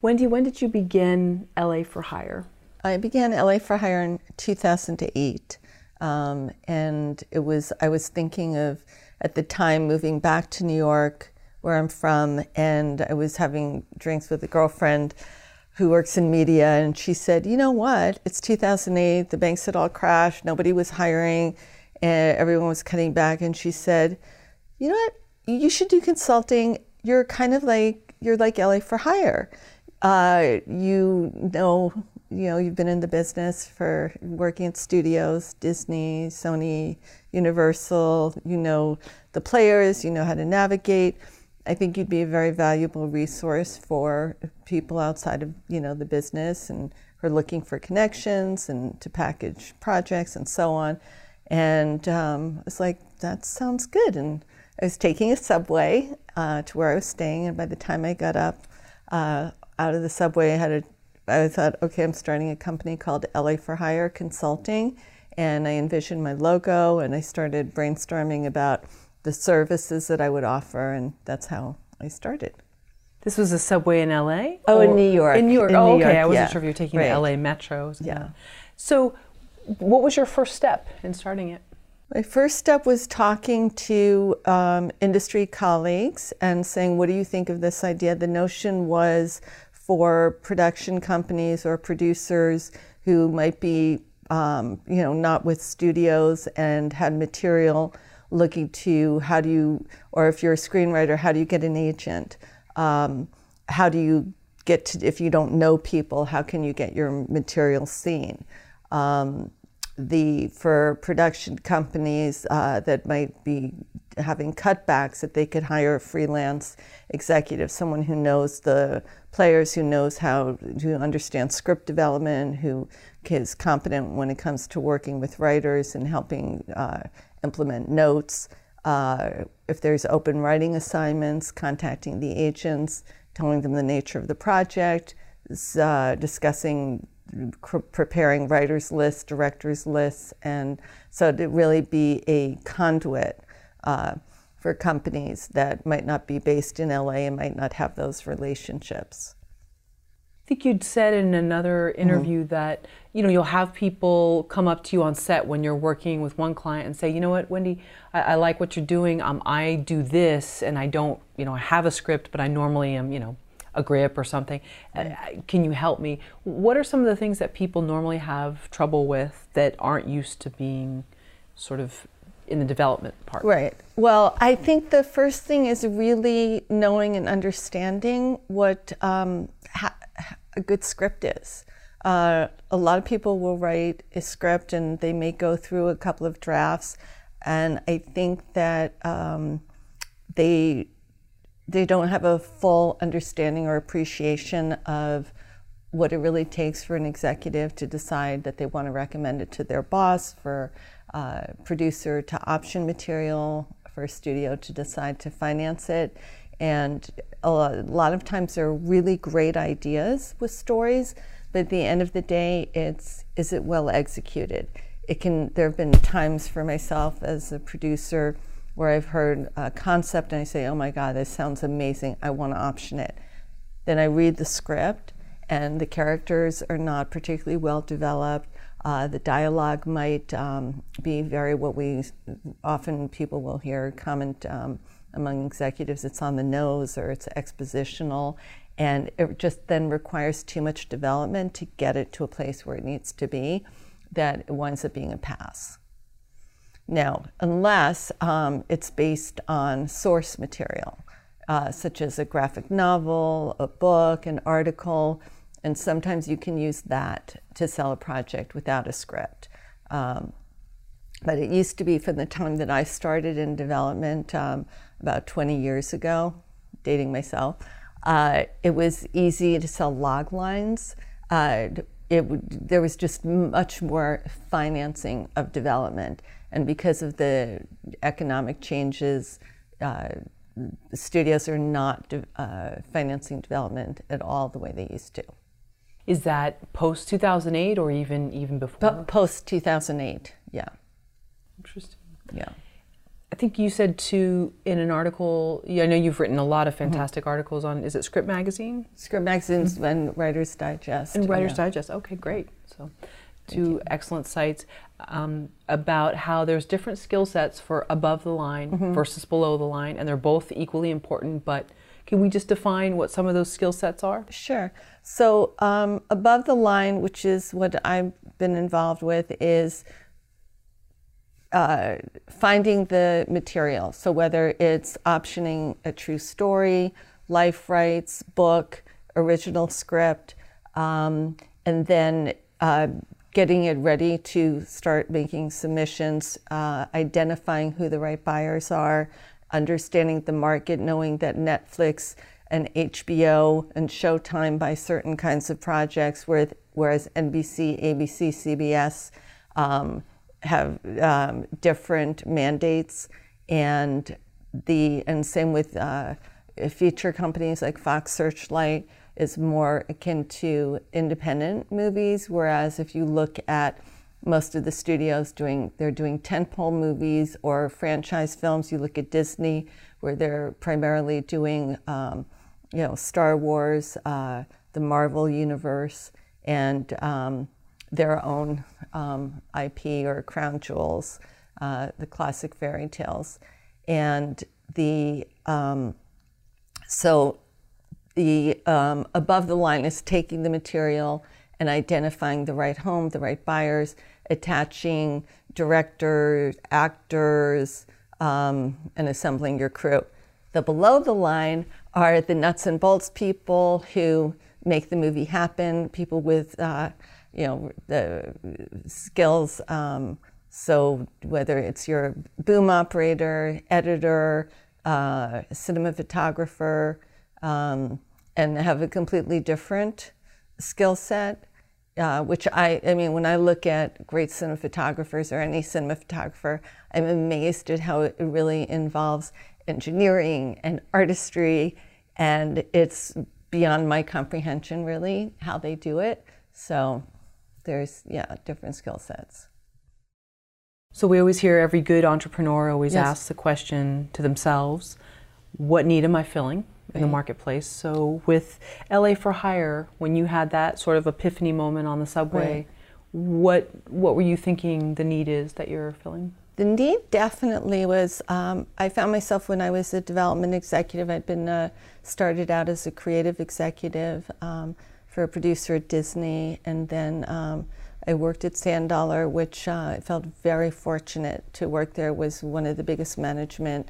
Wendy, when did you begin LA for Hire? I began LA for Hire in 2008. And it was, I was thinking of, at the time, moving back to New York, where I'm from, and I was having drinks with a girlfriend who works in media, and she said, you know what, it's 2008, the banks had all crashed, nobody was hiring, and everyone was cutting back, and she said, you know what, you should do consulting, you're kind of like, you're like LA for Hire. You know, you've been in the business for working at studios, Disney, Sony, Universal, you know the players, you know how to navigate. I think you'd be a very valuable resource for people outside of, you know, the business and who are looking for connections and to package projects and so on. And I was like, that sounds good. And I was taking a subway to where I was staying, and by the time I got up out of the subway, I thought, okay, I'm starting a company called LA for Hire Consulting, and I envisioned my logo, and I started brainstorming about the services that I would offer, and that's how I started. This was a subway in LA? Oh, in New York. In New York. Oh, okay. I wasn't sure if you were taking the LA Metro. Yeah. So what was your first step in starting it? My first step was talking to industry colleagues and saying, what do you think of this idea? The notion was for production companies or producers who might be, you know, not with studios and had material, looking to how do you, or if you're a screenwriter, how do you get an agent? How do you get to, if you don't know people, how can you get your material seen? For production companies that might be having cutbacks, that they could hire a freelance executive, someone who knows the players, who knows how to understand script development, who is competent when it comes to working with writers and helping implement notes. If there's open writing assignments, contacting the agents, telling them the nature of the project, discussing preparing writers' lists, directors' lists, and so to really be a conduit for companies that might not be based in LA and might not have those relationships. I think you'd said in another interview that, you know, you'll have people come up to you on set when you're working with one client and say, you know what, Wendy, I like what you're doing. I do this, and I don't, you know, I have a script, but I normally am, you know, a grip or something. Can you help me? What are some of the things that people normally have trouble with that aren't used to being sort of in the development part? Right. Well, I think the first thing is really knowing and understanding what a good script is. A lot of people will write a script and they may go through a couple of drafts, and I think that they don't have a full understanding or appreciation of what it really takes for an executive to decide that they want to recommend it to their boss, for a producer to option material, for a studio to decide to finance it. And a lot of times there are really great ideas with stories, but at the end of the day, it's, is it well executed? There have been times for myself as a producer where I've heard a concept and I say, oh my God, this sounds amazing, I want to option it. Then I read the script and the characters are not particularly well developed. The dialogue might be very, what we often people will hear comment among executives, it's on the nose or it's expositional, and it just then requires too much development to get it to a place where it needs to be, that it winds up being a pass. Now, unless it's based on source material, such as a graphic novel, a book, an article, and sometimes you can use that to sell a project without a script. But it used to be, from the time that I started in development, about 20 years ago, dating myself, it was easy to sell log lines. There was just much more financing of development. And because of the economic changes, studios are not financing development at all the way they used to. Is that post-2008 or even before? Post-2008, yeah. Interesting. Yeah. I think you said too in an article, I know you've written a lot of fantastic articles on, is it Script Magazine? Script Magazine's and Writer's Digest. And Writer's Digest, okay, great. So two excellent sites about how there's different skill sets for above the line versus below the line, and they're both equally important, but can we just define what some of those skill sets are? Sure. So above the line, which is what I've been involved with, is finding the material. So whether it's optioning a true story, life rights, book, original script, and then getting it ready to start making submissions, identifying who the right buyers are, understanding the market, knowing that Netflix and HBO and Showtime buy certain kinds of projects, whereas NBC, ABC, CBS have different mandates, and same with feature companies like Fox Searchlight is more akin to independent movies, whereas if you look at most of the studios they're doing tentpole movies or franchise films. You look at Disney, where they're primarily doing Star Wars, the Marvel universe, and their own IP or crown jewels, the classic fairy tales, and the so the above the line is taking the material and identifying the right home, the right buyers, attaching directors, actors, and assembling your crew. The below the line are the nuts and bolts people who make the movie happen, people with the skills. So whether it's your boom operator, editor, cinematographer, and have a completely different skill set, which I mean, when I look at great cinematographers or any cinematographer, I'm amazed at how it really involves engineering and artistry, and it's beyond my comprehension really how they do it. So there's different skill sets. So we always hear, every good entrepreneur always asks the question to themselves, what need am I filling in the marketplace? So with LA for Hire, when you had that sort of epiphany moment on the subway, what were you thinking the need is that you're filling? The need definitely was, I found myself when I was a development executive, I'd been started out as a creative executive for a producer at Disney, and then I worked at Sand Dollar, which I felt very fortunate to work there. It was one of the biggest management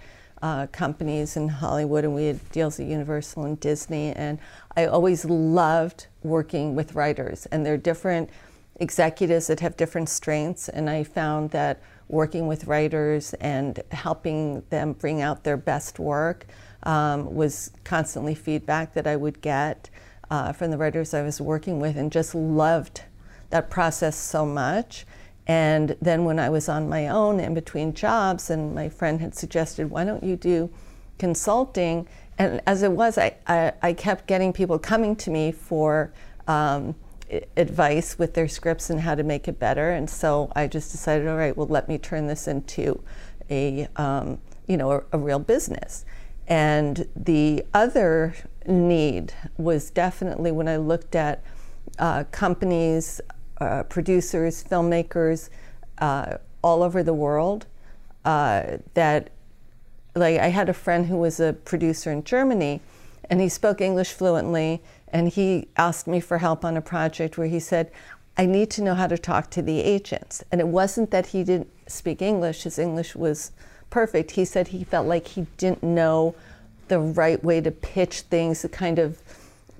companies in Hollywood, and we had deals at Universal and Disney, and I always loved working with writers, and there are different executives that have different strengths, and I found that working with writers and helping them bring out their best work was constantly feedback that I would get from the writers I was working with, and just loved that process so much. And then when I was on my own in between jobs, and my friend had suggested, why don't you do consulting? And as it was, I kept getting people coming to me for advice with their scripts and how to make it better. And so I just decided, all right, well, let me turn this into a real business. And the other need was definitely when I looked at companies, producers, filmmakers all over the world, that, like, I had a friend who was a producer in Germany, and he spoke English fluently, and he asked me for help on a project where he said, I need to know how to talk to the agents. And it wasn't that he didn't speak English, his English was perfect. He said he felt like he didn't know the right way to pitch things, the kind of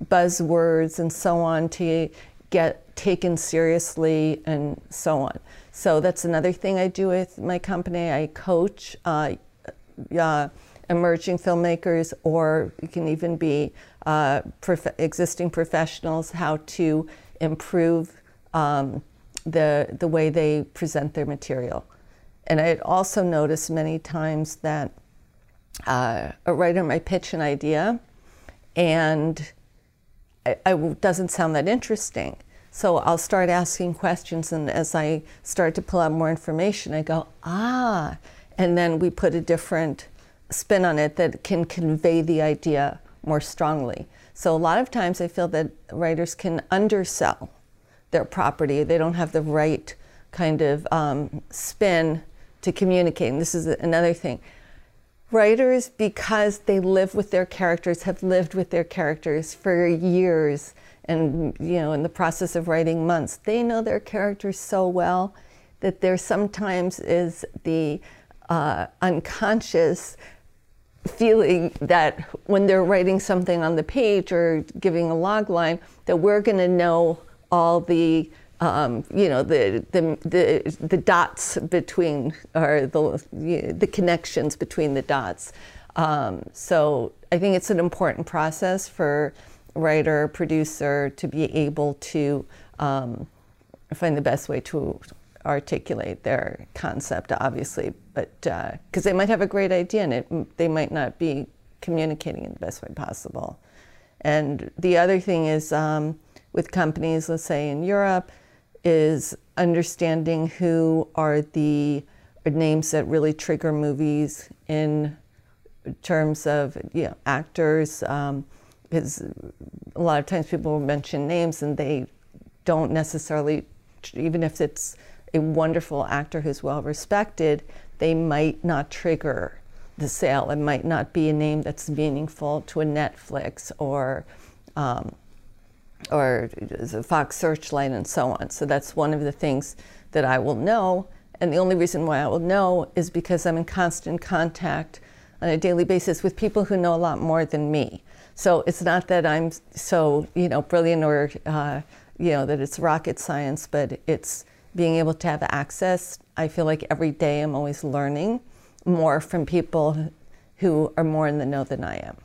buzzwords and so on to get taken seriously and so on. So that's another thing I do with my company. I coach emerging filmmakers, or it can even be existing professionals, how to improve the way they present their material. And I had also noticed many times that a writer might pitch an idea and it doesn't sound that interesting. So I'll start asking questions, and as I start to pull out more information, I go, ah, and then we put a different spin on it that can convey the idea more strongly. So a lot of times I feel that writers can undersell their property. They don't have the right kind of spin to communicate. And this is another thing. Writers, because they live with their characters, have lived with their characters for years, and in the process of writing months, they know their characters so well that there sometimes is the unconscious feeling that when they're writing something on the page or giving a log line, that we're going to know all the the dots between, or the connections between the dots. So I think it's an important process for writer, producer to be able to find the best way to articulate their concept, obviously, but because they might have a great idea and they might not be communicating in the best way possible. And the other thing is with companies, let's say in Europe, is understanding who are the names that really trigger movies in terms of actors. Because a lot of times people mention names and they don't necessarily, even if it's a wonderful actor who's well respected, they might not trigger the sale. It might not be a name that's meaningful to a Netflix or Fox Searchlight and so on. So that's one of the things that I will know. And the only reason why I will know is because I'm in constant contact on a daily basis with people who know a lot more than me. So it's not that I'm so, brilliant or, that it's rocket science, but it's being able to have access. I feel like every day I'm always learning more from people who are more in the know than I am.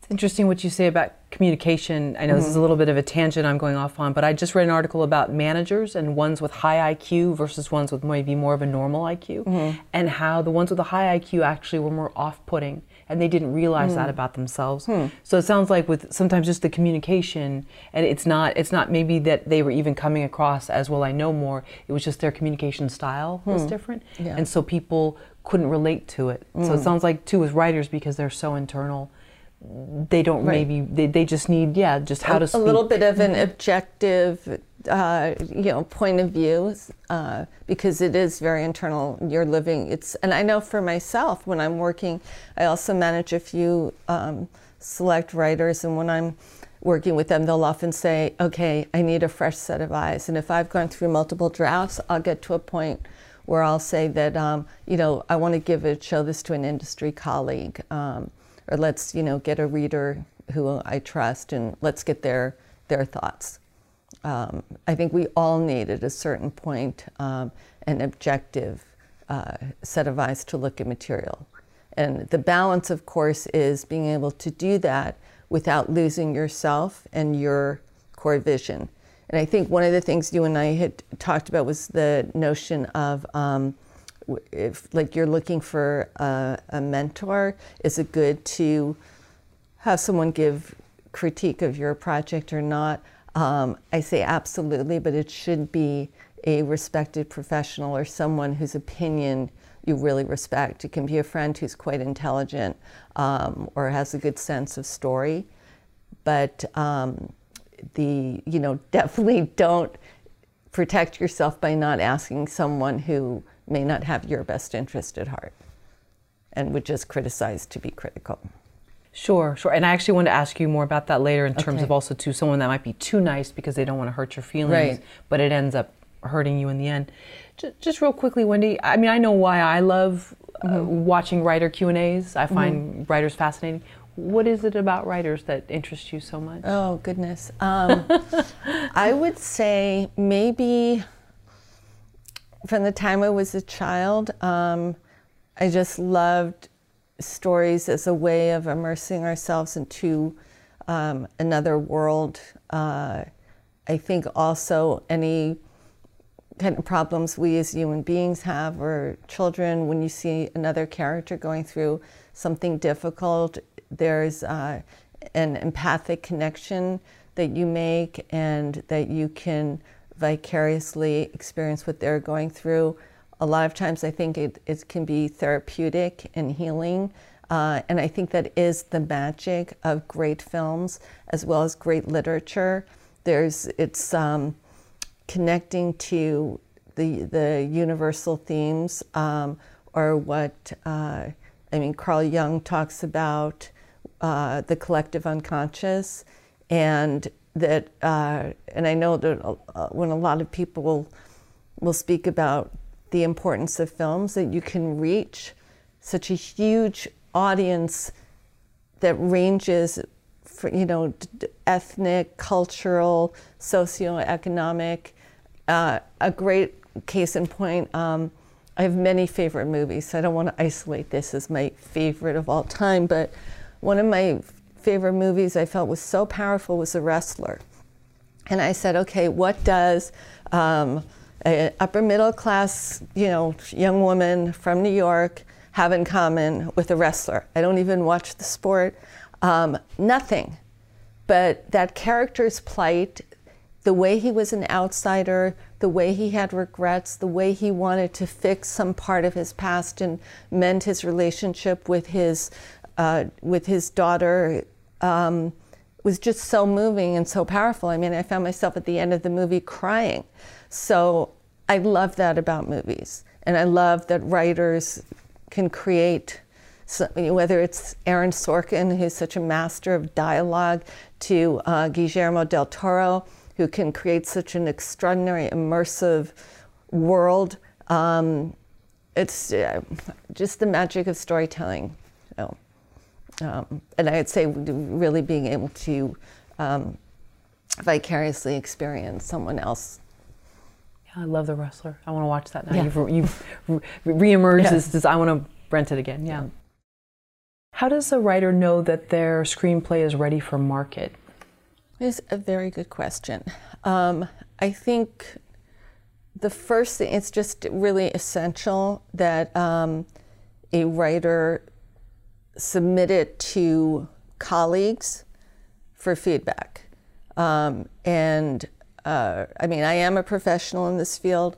It's interesting what you say about communication. I know this is a little bit of a tangent I'm going off on, but I just read an article about managers and ones with high IQ versus ones with maybe more of a normal IQ, and how the ones with a high IQ actually were more off-putting, and they didn't realize that about themselves. So it sounds like with sometimes just the communication, and it's not maybe that they were even coming across as, well, I know more, it was just their communication style was different, and so people couldn't relate to it. So it sounds like, too, with writers, because they're so internal, they don't maybe they just need just how to speak. A little bit of an objective point of view, because it is very internal. You're living and I know for myself when I'm working, I also manage a few select writers, and when I'm working with them, they'll often say, okay, I need a fresh set of eyes. And if I've gone through multiple drafts, I'll get to a point where I'll say that I want to show this to an industry colleague, or let's get a reader who I trust, and let's get their thoughts. I think we all need at a certain point an objective set of eyes to look at material, and the balance, of course, is being able to do that without losing yourself and your core vision. And I think one of the things you and I had talked about was the notion of if you're looking for a mentor, is it good to have someone give critique of your project or not? I say absolutely, but it should be a respected professional or someone whose opinion you really respect. It can be a friend who's quite intelligent or has a good sense of story, but definitely don't protect yourself by not asking someone who may not have your best interest at heart and would just criticize to be critical. Sure, sure. And I actually want to ask you more about that later in terms of also to someone that might be too nice because they don't want to hurt your feelings, but it ends up hurting you in the end. Just real quickly, Wendy, I mean, I know why I love watching writer Q&As. I find writers fascinating. What is it about writers that interests you so much? Oh, goodness. I would say maybe from the time I was a child, I just loved stories as a way of immersing ourselves into another world. I think also any kind of problems we as human beings have, or children, when you see another character going through something difficult, there's an empathic connection that you make and that you can vicariously experience what they're going through. A lot of times I think it can be therapeutic and healing. And I think that is the magic of great films as well as great literature. It's connecting to the universal themes, or what, I mean, Carl Jung talks about the collective unconscious, and that, and I know that when a lot of people will speak about the importance of films, that you can reach such a huge audience that ranges, for, you know, ethnic, cultural, socioeconomic. A great case in point, I have many favorite movies, so I don't want to isolate this as my favorite of all time, but one of my favorite movies I felt was so powerful was The Wrestler. And I said, okay, what does an upper middle class, you know, young woman from New York have in common with a wrestler? I don't even watch the sport. Nothing. But that character's plight, the way he was an outsider, the way he had regrets, the way he wanted to fix some part of his past and mend his relationship with his daughter, was just so moving and so powerful. I mean, I found myself at the end of the movie crying. So I love that about movies. And I love that writers can create, whether it's Aaron Sorkin, who's such a master of dialogue, to Guillermo del Toro, who can create such an extraordinary, immersive world. It's just the magic of storytelling. So, and I'd say really being able to vicariously experience someone else. Yeah, I love The Wrestler. I want to watch that now. Yeah. You've re-emerged this. I want to rent it again. Yeah. How does a writer know that their screenplay is ready for market? It's a very good question. I think the first thing, it's just really essential that a writer submit it to colleagues for feedback. I mean, I am a professional in this field.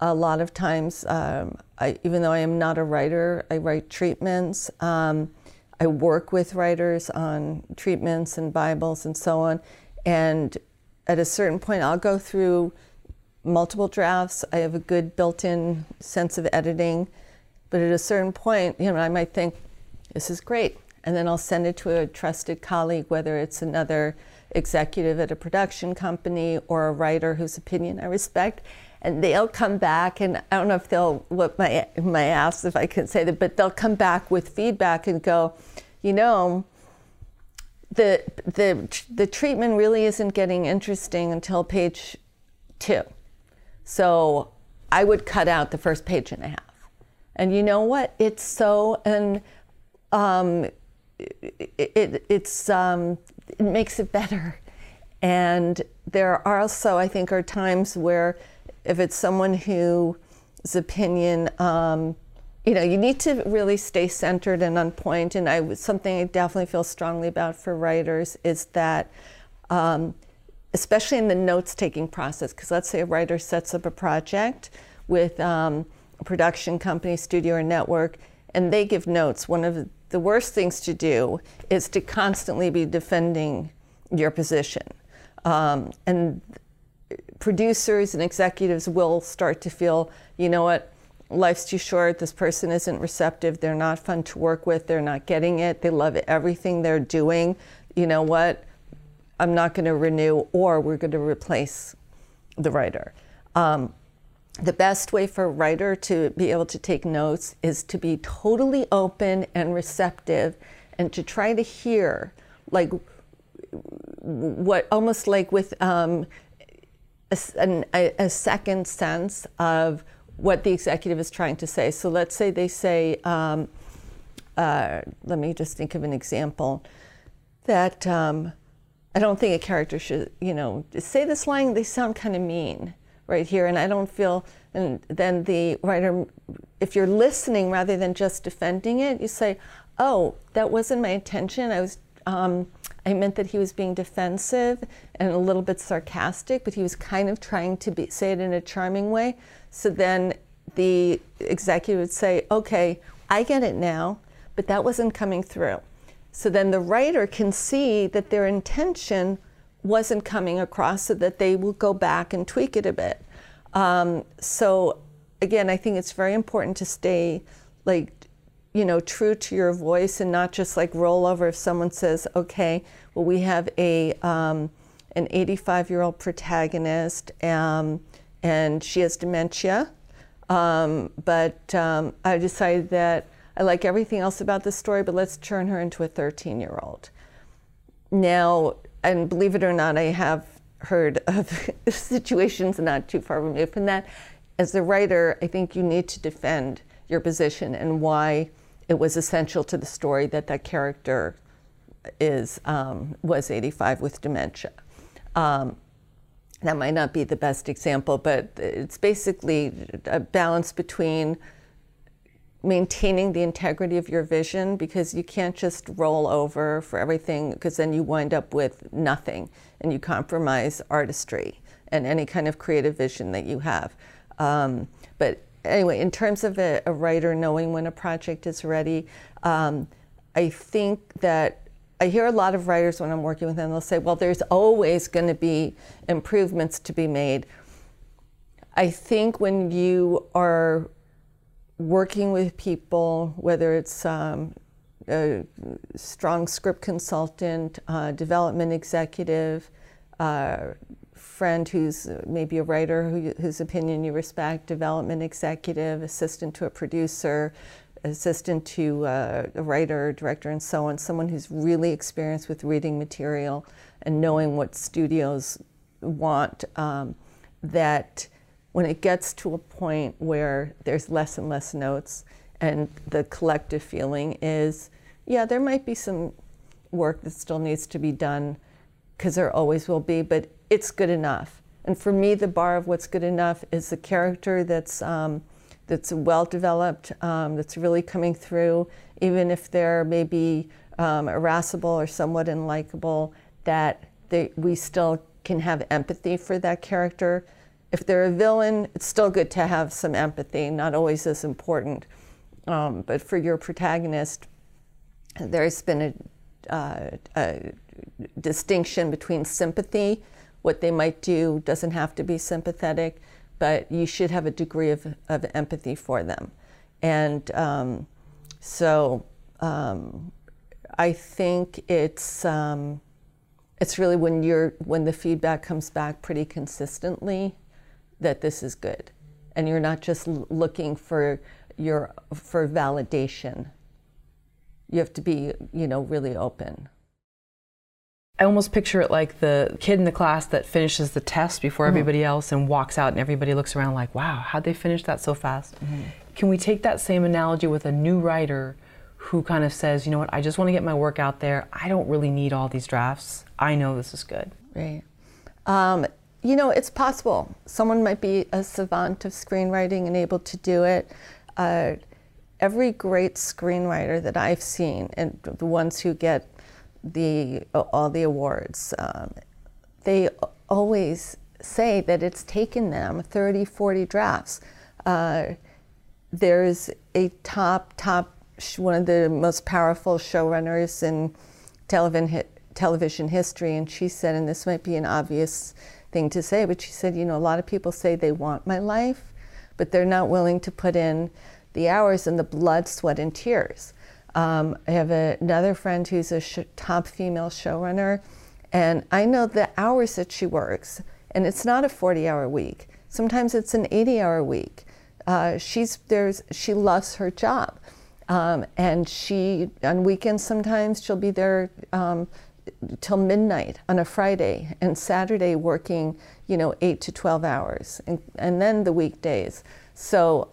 A lot of times, even though I am not a writer, I write treatments. I work with writers on treatments and Bibles and so on. And at a certain point, I'll go through multiple drafts. I have a good built-in sense of editing. But at a certain point, you know, I might think, this is great. And then I'll send it to a trusted colleague, whether it's another executive at a production company or a writer whose opinion I respect. And they'll come back, and I don't know if they'll whip my ass if I can say that, but they'll come back with feedback and go, you know, the treatment really isn't getting interesting until page 2. So I would cut out the first page and a half. And you know what? It's so, and it makes it better. And there are also, I think, are times where if it's someone whose opinion, you know, you need to really stay centered and on point. And something I definitely feel strongly about for writers is that, especially in the notes-taking process, because let's say a writer sets up a project with a production company, studio, or network, and they give notes. One of the worst things to do is to constantly be defending your position. And producers and executives will start to feel, you know what, life's too short, this person isn't receptive, they're not fun to work with, they're not getting it, they love everything they're doing, you know what, I'm not going to renew, or we're going to replace the writer. The best way for a writer to be able to take notes is to be totally open and receptive and to try to hear, like, what almost like with a second sense of what the executive is trying to say. So let's say they say, let me just think of an example, that I don't think a character should, you know, say this line, they sound kind of mean right here, and I don't feel, and then the writer, if you're listening rather than just defending it, you say, oh, that wasn't my intention, I meant that he was being defensive and a little bit sarcastic, but he was kind of trying to say it in a charming way. So then the executive would say, okay, I get it now, but that wasn't coming through. So then the writer can see that their intention wasn't coming across, so that they will go back and tweak it a bit. So again, I think it's very important to stay, like, you know, true to your voice and not just like roll over if someone says, okay, well, we have a an 85-year-old protagonist and she has dementia, but I decided that I like everything else about this story, but let's turn her into a 13-year-old. Now, and believe it or not, I have heard of situations not too far removed from that. As a writer, I think you need to defend your position and why it was essential to the story that that character is was 85 with dementia. That might not be the best example, but it's basically a balance between maintaining the integrity of your vision, because you can't just roll over for everything, because then you wind up with nothing and you compromise artistry and any kind of creative vision that you have. But anyway, in terms of a writer knowing when a project is ready, I think that I hear a lot of writers when I'm working with them, they'll say, well, there's always going to be improvements to be made. I think when you are working with people, whether it's a strong script consultant, development executive, friend who's maybe a writer whose opinion you respect, development executive, assistant to a producer, assistant to a writer, director, and so on, someone who's really experienced with reading material and knowing what studios want, that when it gets to a point where there's less and less notes and the collective feeling is, yeah, there might be some work that still needs to be done, because there always will be, but it's good enough. And for me, the bar of what's good enough is a character that's well-developed, that's really coming through, even if they're maybe irascible or somewhat unlikable, that we still can have empathy for that character. If they're a villain, it's still good to have some empathy, not always as important. But for your protagonist, there's been a distinction between sympathy. What they might do doesn't have to be sympathetic, but you should have a degree of empathy for them. And I think it's really when the feedback comes back pretty consistently that this is good, and you're not just looking for validation. You have to be, you know, really open. I almost picture it like the kid in the class that finishes the test before mm-hmm. everybody else and walks out, and everybody looks around like, wow, how'd they finish that so fast? Mm-hmm. Can we take that same analogy with a new writer who kind of says, you know what, I just want to get my work out there. I don't really need all these drafts. I know this is good. Right. You know, it's possible. Someone might be a savant of screenwriting and able to do it. Every great screenwriter that I've seen, and the ones who get all the awards, they always say that it's taken them 30, 40 drafts. There's a one of the most powerful showrunners in television history, and she said, and this might be an obvious thing to say, but she said, you know, a lot of people say they want my life, but they're not willing to put in the hours and the blood, sweat, and tears. I have another friend who's a top female showrunner, and I know the hours that she works, and it's not a 40-hour week. Sometimes it's an 80-hour week. She loves her job, and she on weekends sometimes she'll be there till midnight on a Friday and Saturday working, you know, 8 to 12 hours, and then the weekdays. So.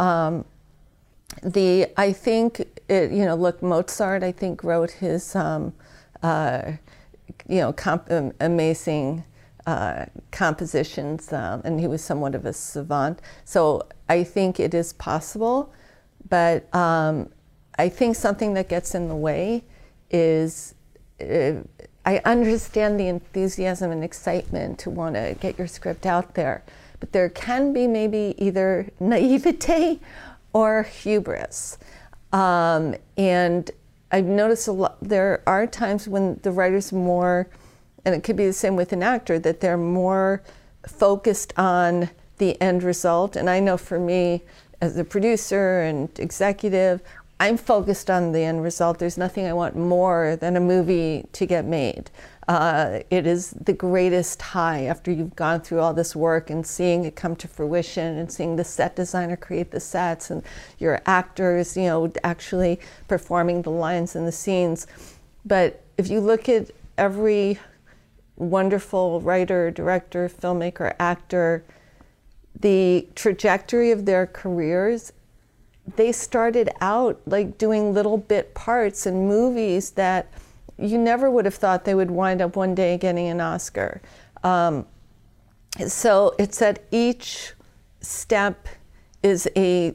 I think, you know, look, Mozart, I think, wrote his, you know, amazing compositions, and he was somewhat of a savant. So I think it is possible, but I think something that gets in the way is, I understand the enthusiasm and excitement to want to get your script out there, but there can be maybe either naivete or hubris. And I've noticed a lot, there are times when the writer's more, and it could be the same with an actor, that they're more focused on the end result. And I know for me, as a producer and executive, I'm focused on the end result. There's nothing I want more than a movie to get made. It is the greatest high after you've gone through all this work and seeing it come to fruition and seeing the set designer create the sets and your actors, you know, actually performing the lines and the scenes. But if you look at every wonderful writer, director, filmmaker, actor, the trajectory of their careers, they started out like doing little bit parts in movies that you never would have thought they would wind up one day getting an Oscar. So it's at each step is a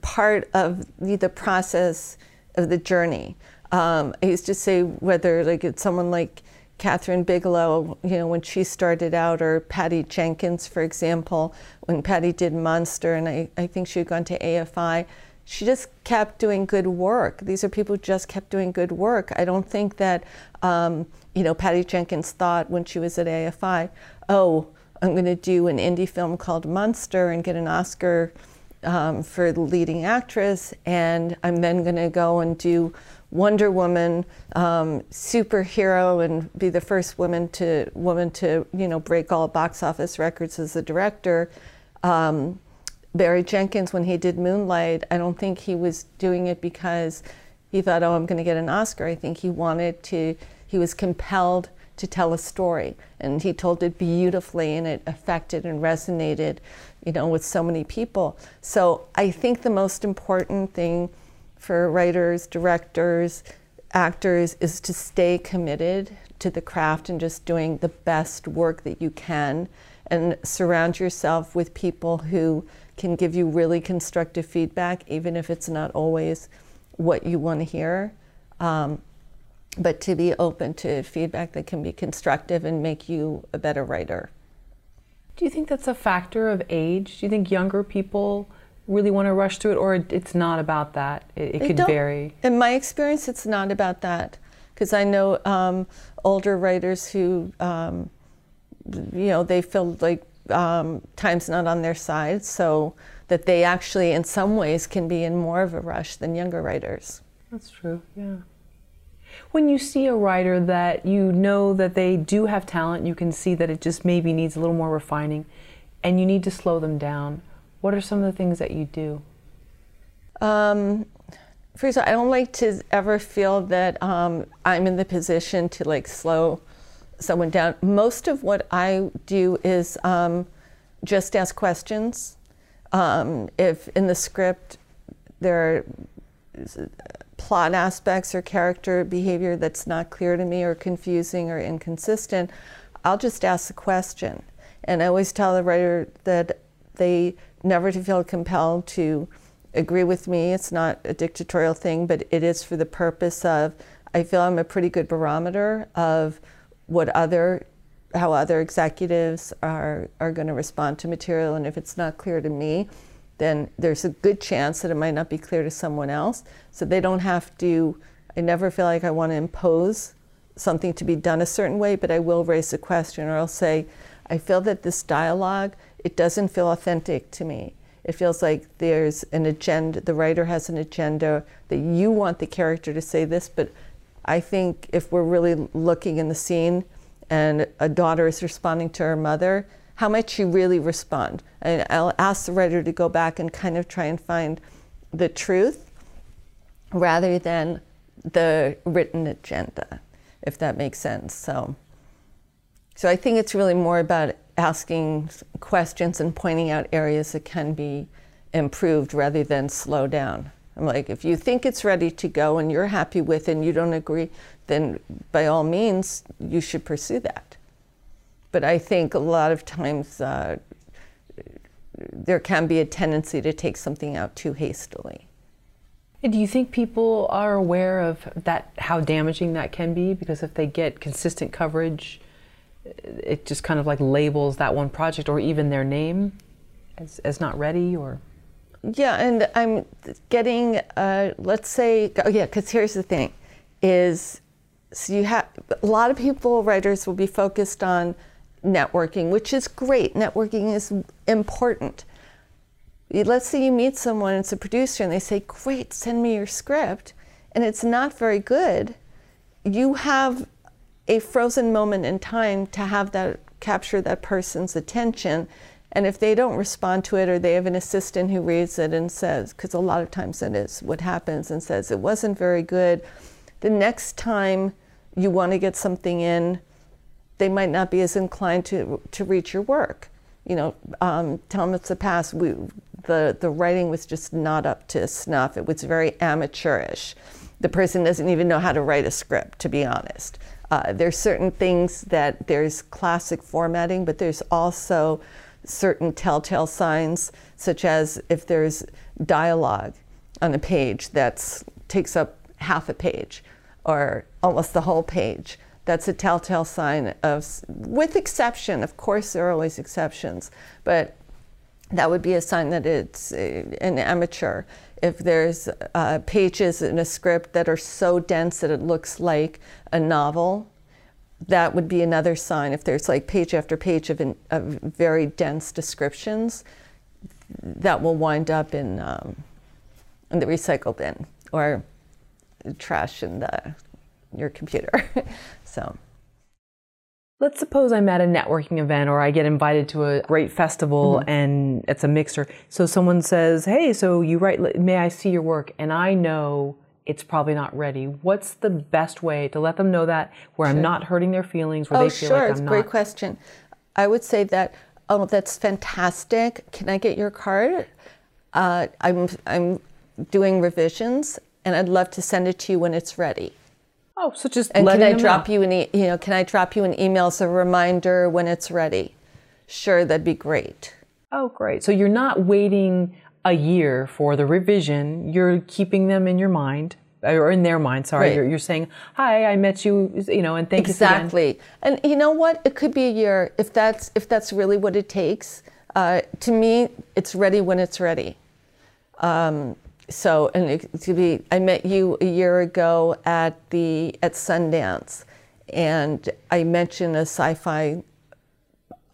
part of the process of the journey. I used to say whether like it's someone like Catherine Bigelow, you know, when she started out, or Patty Jenkins, for example, when Patty did Monster, and I think she had gone to AFI, she just kept doing good work. These are people who just kept doing good work. I don't think that, you know, Patty Jenkins thought when she was at AFI, oh, I'm going to do an indie film called Monster and get an Oscar for the leading actress, and I'm then going to go and do Wonder Woman, superhero, and be the first woman to you know, break all box office records as a director. Barry Jenkins, when he did Moonlight, I don't think he was doing it because he thought, oh, I'm going to get an Oscar. I think he wanted to, he was compelled to tell a story, and he told it beautifully, and it affected and resonated, you know, with so many people. So I think the most important thing for writers, directors, actors is to stay committed to the craft and just doing the best work that you can, and surround yourself with people who can give you really constructive feedback, even if it's not always what you want to hear, but to be open to feedback that can be constructive and make you a better writer. Do you think that's a factor of age? Do you think younger people really want to rush through it, or it's not about that? It could vary. In my experience, it's not about that, because I know older writers who, you know, they feel like time's not on their side, so that they actually, in some ways, can be in more of a rush than younger writers. That's true, yeah. When you see a writer that you know that they do have talent, you can see that it just maybe needs a little more refining, and you need to slow them down, what are some of the things that you do? First of all, I don't like to ever feel that I'm in the position to like slow someone down. Most of what I do is just ask questions. If in the script there are plot aspects or character behavior that's not clear to me or confusing or inconsistent, I'll just ask the question. And I always tell the writer that they never to feel compelled to agree with me. It's not a dictatorial thing, but it is for the purpose of, I feel I'm a pretty good barometer of what how other executives are going to respond to material. And if it's not clear to me, then there's a good chance that it might not be clear to someone else. So they don't have to, I never feel like I want to impose something to be done a certain way, but I will raise a question, or I'll say, I feel that this dialogue, it doesn't feel authentic to me. It feels like there's an agenda, the writer has an agenda that you want the character to say this, but I think if we're really looking in the scene and a daughter is responding to her mother, how might she really respond? And I'll ask the writer to go back and kind of try and find the truth rather than the written agenda, if that makes sense. So I think it's really more about asking questions and pointing out areas that can be improved rather than slow down. I'm like, if you think it's ready to go and you're happy with it and you don't agree, then by all means, you should pursue that. But I think a lot of times there can be a tendency to take something out too hastily. And do you think people are aware of that, how damaging that can be? Because if they get consistent coverage, it just kind of like labels that one project or even their name as not ready or... Yeah, and I'm getting, let's say, oh yeah, because here's the thing, is so you have, a lot of people, writers will be focused on networking, which is great. Networking is important. Let's say you meet someone, it's a producer, and they say, great, send me your script, and it's not very good. You have a frozen moment in time to have that, capture that person's attention. And if they don't respond to it, or they have an assistant who reads it and says, because a lot of times that is what happens, and says it wasn't very good, the next time you want to get something in, they might not be as inclined to read your work. You know, tell them it's the past. The writing was just not up to snuff. It was very amateurish. The person doesn't even know how to write a script, to be honest. There's certain things that there's classic formatting, but there's also certain telltale signs, such as if there's dialogue on a page that takes up half a page or almost the whole page. That's a telltale sign of, with exception, of course there are always exceptions, but that would be a sign that it's an amateur. If there's pages in a script that are so dense that it looks like a novel, that would be another sign. If there's like page after page of very dense descriptions, that will wind up in the recycle bin or trash in your computer. So. Let's suppose I'm at a networking event or I get invited to a great festival and it's a mixer. So someone says, hey, so you write, may I see your work? And I know it's probably not ready. What's the best way to let them know that, where I'm not hurting their feelings, where they feel like I'm not? Oh, sure, it's a great question. I would say that, oh, that's fantastic. Can I get your card? I'm doing revisions and I'd love to send it to you when it's ready. Oh, so just letting them know. And can I drop you an email as a reminder when it's ready? Sure, that'd be great. Oh, great. So you're not waiting a year for the revision. You're keeping them in your mind, or in their mind, sorry. Right. You're saying, hi, I met you, you know, and thank you again. Exactly. And you know what? It could be a year if that's really what it takes. To me, it's ready when it's ready. So, and it could be, I met you a year ago at Sundance, and I mentioned a sci-fi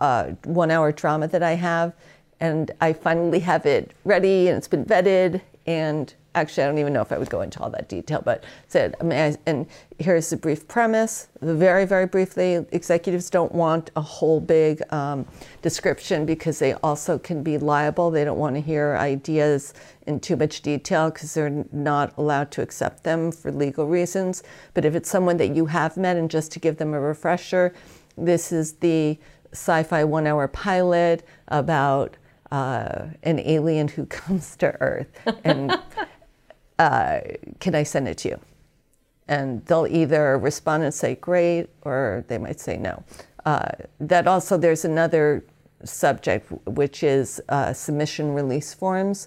1-hour drama that I have, and I finally have it ready, and it's been vetted, and actually I don't even know if I would go into all that detail, but said, and here's the brief premise, very, very briefly. Executives don't want a whole big description because they also can be liable. They don't want to hear ideas in too much detail because they're not allowed to accept them for legal reasons. But if it's someone that you have met, and just to give them a refresher, this is the sci-fi 1-hour pilot about an alien who comes to Earth, and can I send it to you? And they'll either respond and say great, or they might say no. That also, there's another subject, which is submission release forms,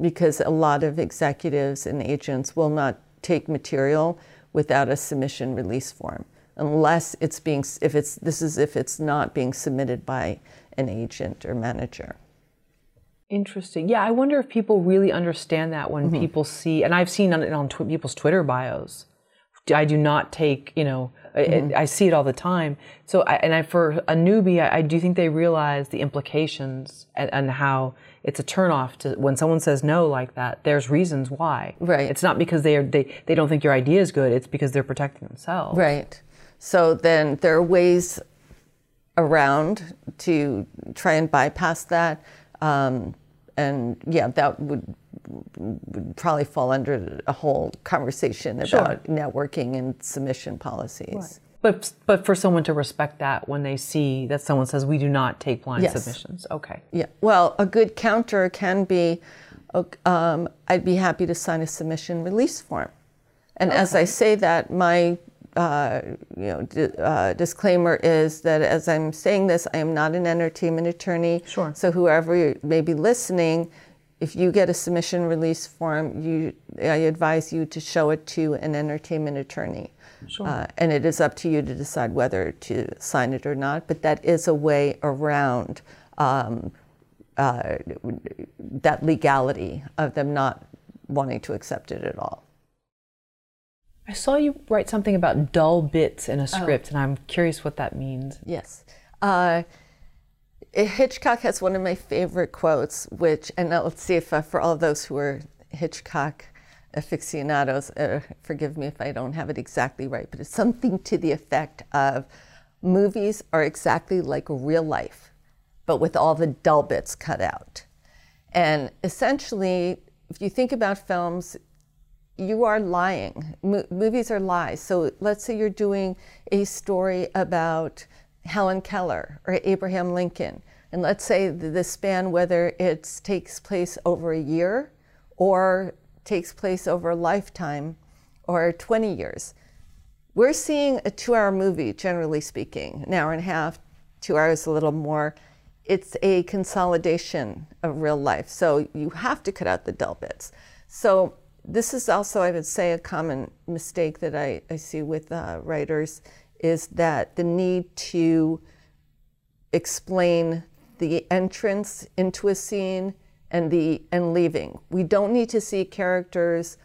because a lot of executives and agents will not take material without a submission release form, unless it's being, if it's not being submitted by an agent or manager. Interesting. Yeah, I wonder if people really understand that when people see, and I've seen it on people's Twitter bios. I do not take, you know, I see it all the time. So, for a newbie, I do think they realize the implications and how it's a turnoff to when someone says no like that. There's reasons why. Right. It's not because they don't think your idea is good. It's because they're protecting themselves. Right. So then there are ways around to try and bypass that. And yeah, that would probably fall under a whole conversation about networking and submission policies. Right. But for someone to respect that when they see that someone says, we do not take blind submissions. Okay. Yeah. Well, a good counter can be, I'd be happy to sign a submission release form. And as I say that, my disclaimer is that as I'm saying this, I am not an entertainment attorney. Sure. So whoever may be listening, If you get a submission release form, I advise you to show it to an entertainment attorney. Sure. And it is up to you to decide whether to sign it or not, but that is a way around that legality of them not wanting to accept it at all. I saw you write something about dull bits in a script, and I'm curious what that means. Yes. Hitchcock has one of my favorite quotes, which, and let's see if for all those who are Hitchcock aficionados, forgive me if I don't have it exactly right, but it's something to the effect of, movies are exactly like real life, but with all the dull bits cut out. And essentially, if you think about films, you are lying. Movies are lies. So let's say you're doing a story about Helen Keller or Abraham Lincoln, and let's say the span, whether it takes place over a year or takes place over a lifetime or 20 years. We're seeing a 2-hour movie, generally speaking, an hour and a half, 2 hours, a little more. It's a consolidation of real life, so you have to cut out the dull bits. So this is also, I would say, a common mistake that I see with writers, is that the need to explain the entrance into a scene and leaving. We don't need to see characters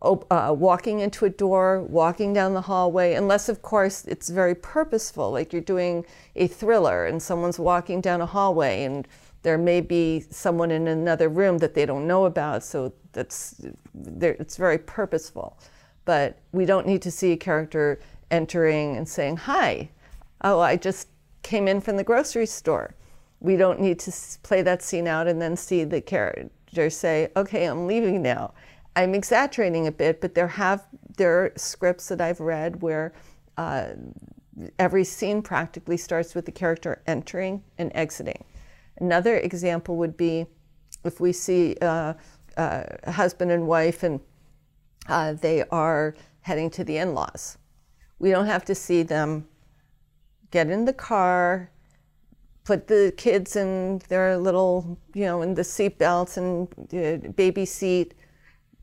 walking into a door, walking down the hallway, unless of course it's very purposeful, like you're doing a thriller and someone's walking down a hallway and there may be someone in another room that they don't know about, so it's very purposeful. But we don't need to see a character entering and saying, "Hi, oh, I just came in from the grocery store." We don't need to play that scene out and then see the character say, "Okay, I'm leaving now." I'm exaggerating a bit, but there are scripts that I've read where every scene practically starts with the character entering and exiting. Another example would be if we see a husband and wife, and they are heading to the in-laws. We don't have to see them get in the car, put the kids in their little, in the seat belts and baby seat,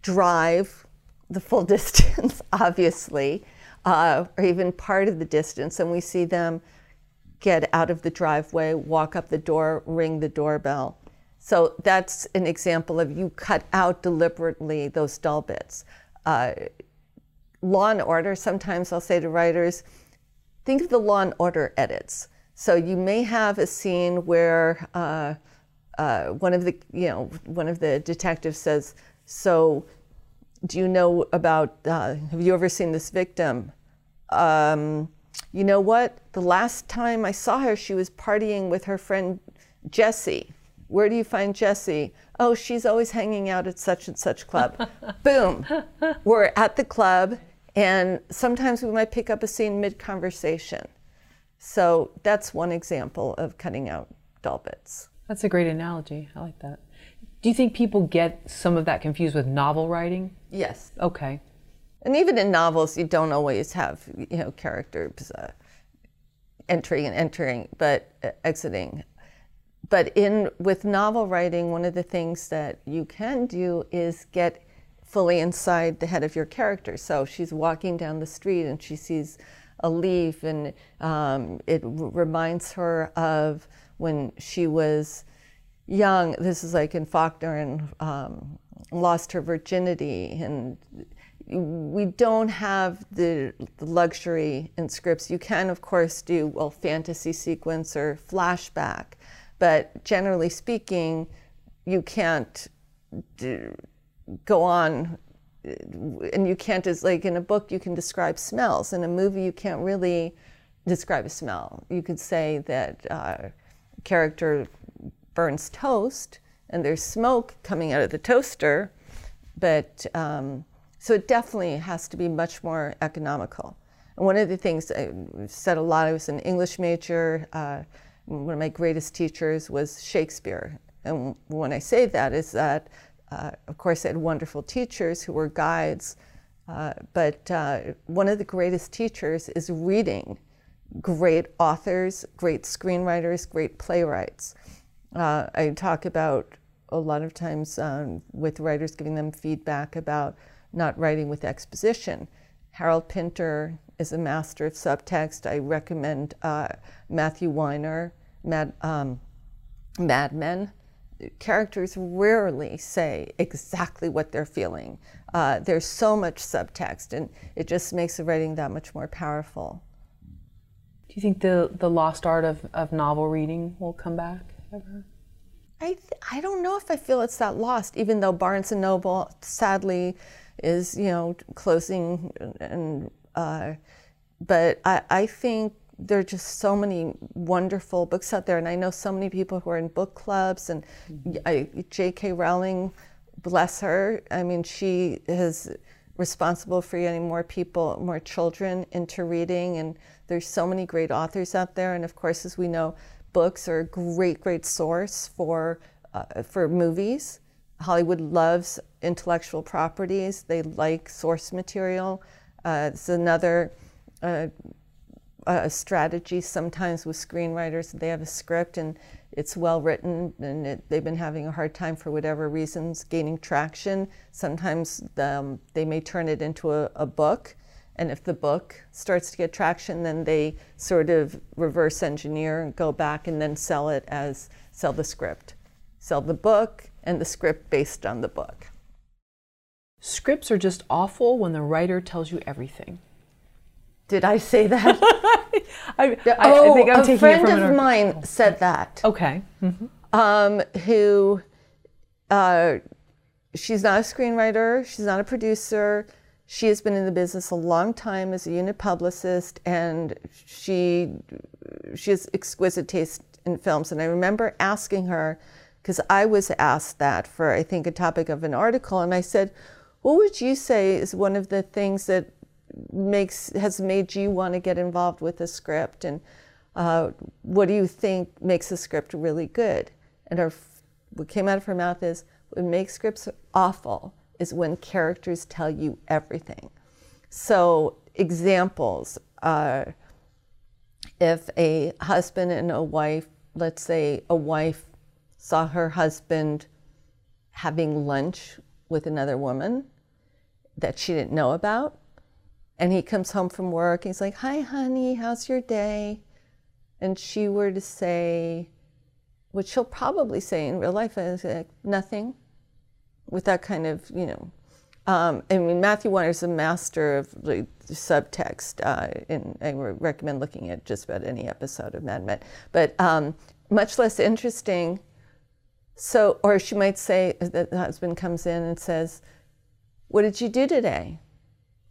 drive the full distance, obviously, or even part of the distance. And we see them get out of the driveway, walk up the door, ring the doorbell. So that's an example of, you cut out deliberately those dull bits. Law and Order, sometimes I'll say to writers, think of the Law and Order edits. So you may have a scene where one of the detectives says, "So, do you know about? Have you ever seen this victim? You know what? The last time I saw her, she was partying with her friend Jessie. Where do you find Jessie? Oh, she's always hanging out at such and such club." Boom, we're at the club. And sometimes we might pick up a scene mid-conversation. So that's one example of cutting out dull bits. That's a great analogy. I like that. Do you think people get some of that confused with novel writing? Yes. Okay. And even in novels, you don't always have characters entering, but exiting. But with novel writing, one of the things that you can do is get fully inside the head of your character. So she's walking down the street and she sees a leaf, and it reminds her of when she was young. This is like in Faulkner, and lost her virginity. And we don't have the luxury in scripts. You can, of course, do fantasy sequence or flashback, but generally speaking, you can't go on, and you can't, as like in a book, you can describe smells. In a movie, you can't really describe a smell. You could say that character burns toast and there's smoke coming out of the toaster, but so it definitely has to be much more economical. And one of the things I've said a lot, I was an English major, one of my greatest teachers was Shakespeare. And when I say that is that, of course, I had wonderful teachers who were guides, but one of the greatest teachers is reading great authors, great screenwriters, great playwrights. I talk about a lot of times with writers giving them feedback about not writing with exposition. Harold Pinter is a master of subtext. I recommend Matthew Weiner, Mad Men. Characters rarely say exactly what they're feeling. There's so much subtext, and it just makes the writing that much more powerful. Do you think the lost art of novel reading will come back ever? I don't know if I feel it's that lost, even though Barnes & Noble, sadly, is, you know, closing, and but I think there are just so many wonderful books out there, and I know so many people who are in book clubs, and J.K. Rowling, bless her, I mean, she is responsible for getting more people, more children into reading, and there's so many great authors out there, and of course, as we know, books are a great, great source for movies. Hollywood loves intellectual properties. They like source material. It's another strategy sometimes with screenwriters. They have a script and it's well written, and they've been having a hard time for whatever reasons gaining traction. Sometimes they may turn it into a book. And if the book starts to get traction, then they sort of reverse engineer and go back and then sell it as, sell the script. Sell the book and the script based on the book. Scripts are just awful when the writer tells you everything. Did I say that? I think I'm taking it from a friend of mine said that. Okay. Mm-hmm. Who, she's not a screenwriter, she's not a producer. She has been in the business a long time as a unit publicist, and she has exquisite taste in films. And I remember asking her, because I was asked that for, I think, a topic of an article, and I said, what would you say is one of the things that has made you want to get involved with a script, and what do you think makes a script really good? And what came out of her mouth is, what makes scripts awful is when characters tell you everything. So examples are, if a husband and a wife, let's say a wife saw her husband having lunch with another woman that she didn't know about, and he comes home from work and he's like, hi honey, how's your day? And she were to say, what she'll probably say in real life is like, nothing. With that kind of, you know, I mean, Matthew Weiner is a master of like, subtext, and I recommend looking at just about any episode of Mad Men. But much less interesting. So, or she might say that the husband comes in and says, "What did you do today?"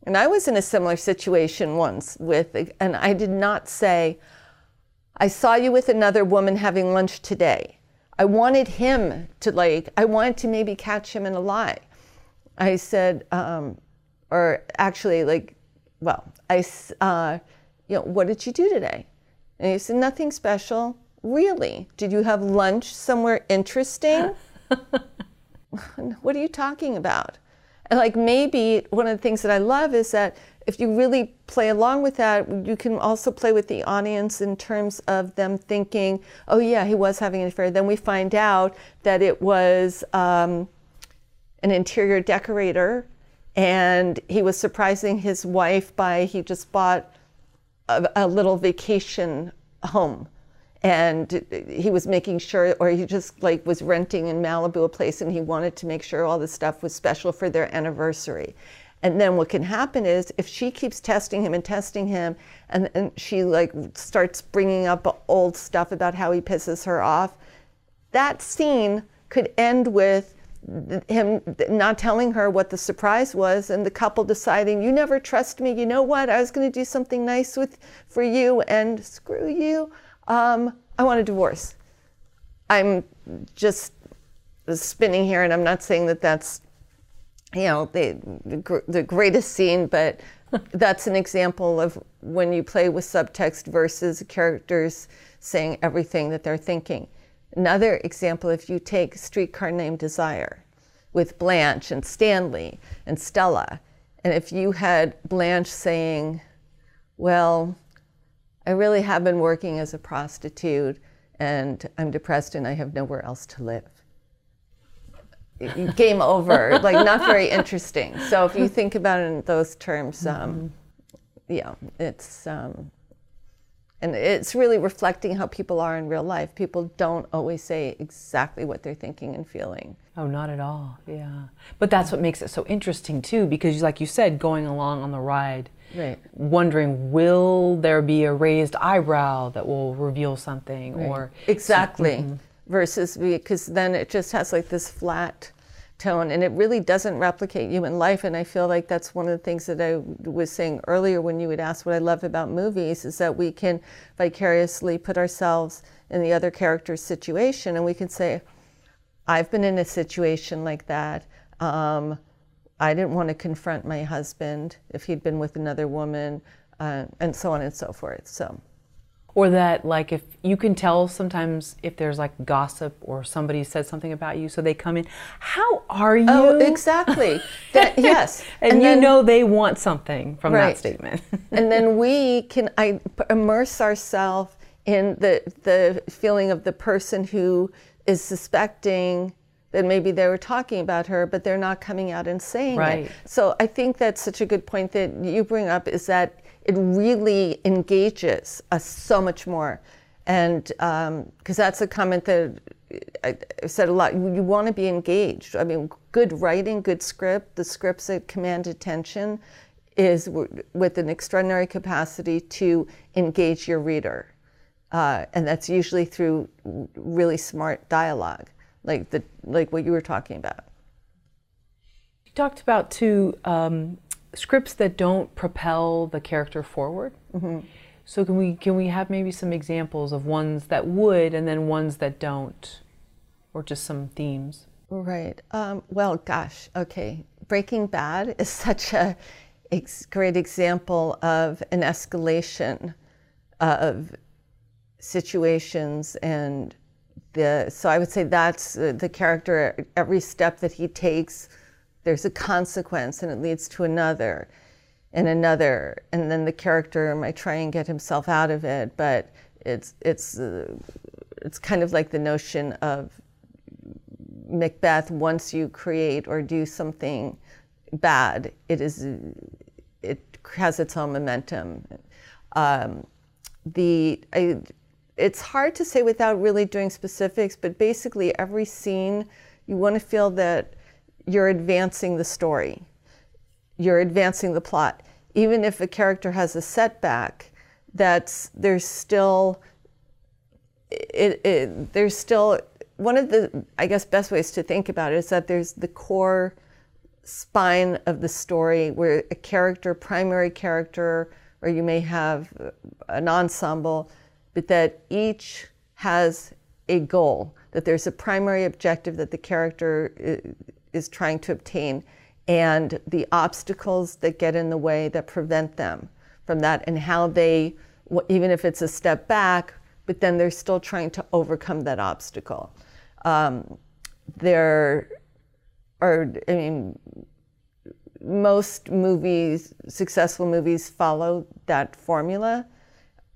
And I was in a similar situation once with, and I did not say, "I saw you with another woman having lunch today." I wanted him to like, I wanted to maybe catch him in a lie. I said, or actually like, well, you know, what did you do today? And he said, nothing special. Really? Did you have lunch somewhere interesting? What are you talking about? And like, maybe one of the things that I love is that if you really play along with that, you can also play with the audience in terms of them thinking, oh yeah, he was having an affair. Then we find out that it was an interior decorator, and he was surprising his wife by, he just bought a little vacation home, and he was making sure, or he just like was renting in Malibu a place, and he wanted to make sure all the stuff was special for their anniversary. And then what can happen is if she keeps testing him, and she like starts bringing up old stuff about how he pisses her off, that scene could end with him not telling her what the surprise was, and the couple deciding, you never trust me, you know what, I was going to do something nice for you, and screw you, I want a divorce. I'm just spinning here, and I'm not saying that that's, you know, the greatest scene, but that's an example of when you play with subtext versus characters saying everything that they're thinking. Another example, if you take Streetcar Named Desire with Blanche and Stanley and Stella, and if you had Blanche saying, well, I really have been working as a prostitute, and I'm depressed, and I have nowhere else to live. game over, like not very interesting. So if you think about it in those terms, yeah, it's, and it's really reflecting how people are in real life. People don't always say exactly what they're thinking and feeling. Oh, not at all, yeah. But that's what makes it so interesting too, because like you said, going along on the ride, right, wondering, will there be a raised eyebrow that will reveal something, right, or... Exactly, versus, because then it just has like this flat tone, and it really doesn't replicate human life. And I feel like that's one of the things that I was saying earlier when you would ask what I love about movies, is that we can vicariously put ourselves in the other character's situation, and we can say, I've been in a situation like that. I didn't want to confront my husband if he'd been with another woman, and so on and so forth. So, or that, like, if you can tell sometimes if there's like gossip or somebody says something about you, so they come in, how are you? Oh, exactly. That, yes. and then, you know, they want something from right, that statement. And then we can immerse ourselves in the feeling of the person who is suspecting that maybe they were talking about her, but they're not coming out and saying right, it. So I think that's such a good point that you bring up, is that it really engages us so much more. And because that's a comment that I said a lot, you want to be engaged. I mean, good writing, good script, the scripts that command attention is with an extraordinary capacity to engage your reader. And that's usually through really smart dialogue, like the what you were talking about. You talked about too, scripts that don't propel the character forward. So can we have maybe some examples of ones that would, and then ones that don't, or just some themes? Right. Well, gosh. Okay. Breaking Bad is such a great example of an escalation of situations, and so I would say that's the character. Every step that he takes, there's a consequence, and it leads to another and another, and then the character might try and get himself out of it, but it's kind of like the notion of Macbeth. Once you create or do something bad, it has its own momentum. It's hard to say without really doing specifics, but basically every scene, you want to feel that you're advancing the story. You're advancing the plot. Even if a character has a setback, there's still, one of the, I guess, best ways to think about it is that there's the core spine of the story where a character, primary character, or you may have an ensemble, but that each has a goal, that there's a primary objective that the character is trying to obtain, and the obstacles that get in the way that prevent them from that, and how they, even if it's a step back, but then they're still trying to overcome that obstacle. I mean, most movies, successful movies, follow that formula.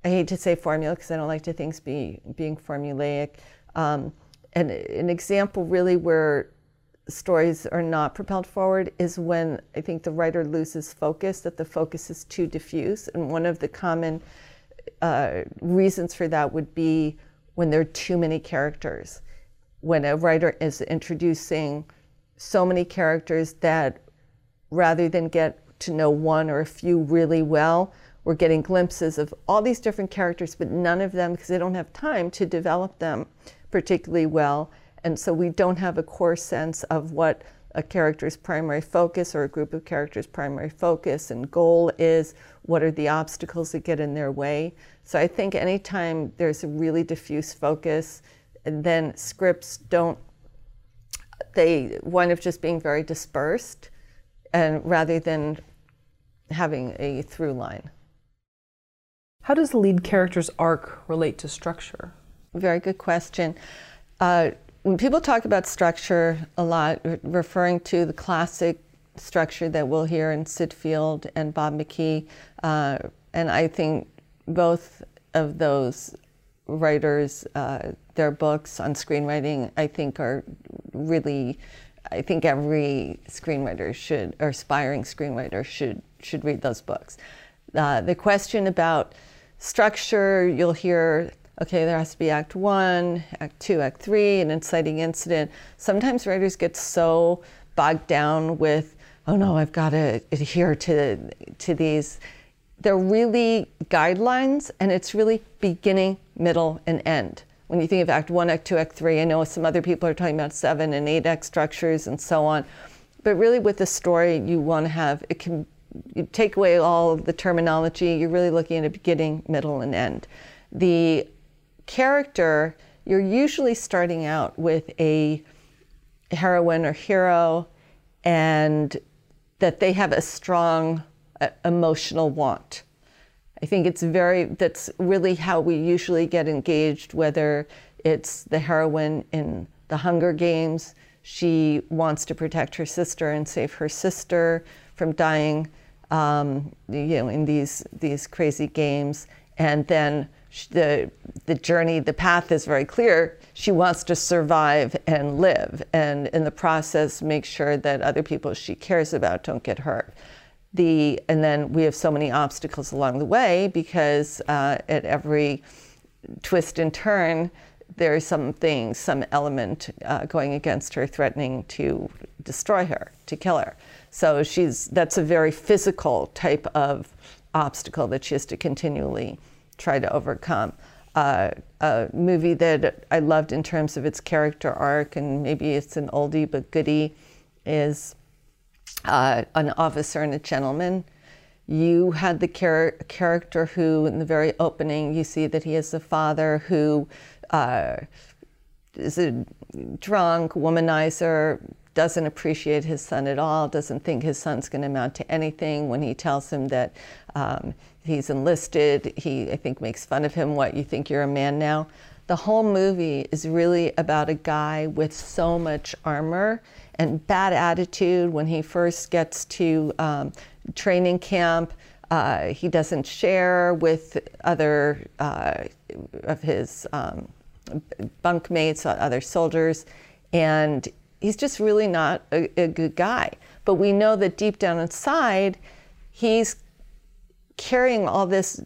I hate to say formula because I don't like to things being formulaic. And an example really where stories are not propelled forward is when I think the writer loses focus, that the focus is too diffuse. And one of the common reasons for that would be when there are too many characters. When a writer is introducing so many characters that rather than get to know one or a few really well, we're getting glimpses of all these different characters, but none of them, because they don't have time to develop them particularly well. And so we don't have a core sense of what a character's primary focus or a group of characters' primary focus and goal is. What are the obstacles that get in their way? So I think anytime there's a really diffuse focus, and then scripts don't, they wind up just being very dispersed, and rather than having a through line. How does the lead character's arc relate to structure? Very good question. When people talk about structure a lot, referring to the classic structure that we'll hear in Sid Field and Bob McKee, and I think both of those writers, their books on screenwriting, I think are really I think every screenwriter should, or aspiring screenwriter should read those books. The question about structure, you'll hear, okay, there has to be Act 1, Act 2, Act 3, an inciting incident. Sometimes writers get so bogged down with, oh no, I've got to adhere to these. They're really guidelines, and it's really beginning, middle, and end. When you think of Act 1, Act 2, Act 3, I know some other people are talking about 7- and 8- act structures and so on. But really with the story, you want to have, it can, you take away all the terminology, you're really looking at a beginning, middle, and end. The character, you're usually starting out with a heroine or hero, and that they have a strong emotional want. I think it's very, that's really how we usually get engaged, whether it's the heroine in The Hunger Games, she wants to protect her sister and save her sister from dying, you know, in these crazy games. And then the journey, the path is very clear. She wants to survive and live, and in the process make sure that other people she cares about don't get hurt. And then we have so many obstacles along the way, because at every twist and turn, there is something, some element going against her, threatening to destroy her, to kill her. So that's a very physical type of obstacle that she has to continually try to overcome. A movie that I loved in terms of its character arc, and maybe it's an oldie but goodie, is An Officer and a Gentleman. You had the character who, in the very opening, you see that he is a father who is a drunk, womanizer, doesn't appreciate his son at all, doesn't think his son's going to amount to anything. When he tells him that he's enlisted, he, I think, makes fun of him. What, you think you're a man now? The whole movie is really about a guy with so much armor and bad attitude. When he first gets to training camp, he doesn't share with other of his bunk mates, other soldiers, and he's just really not a good guy. But we know that deep down inside, he's carrying all this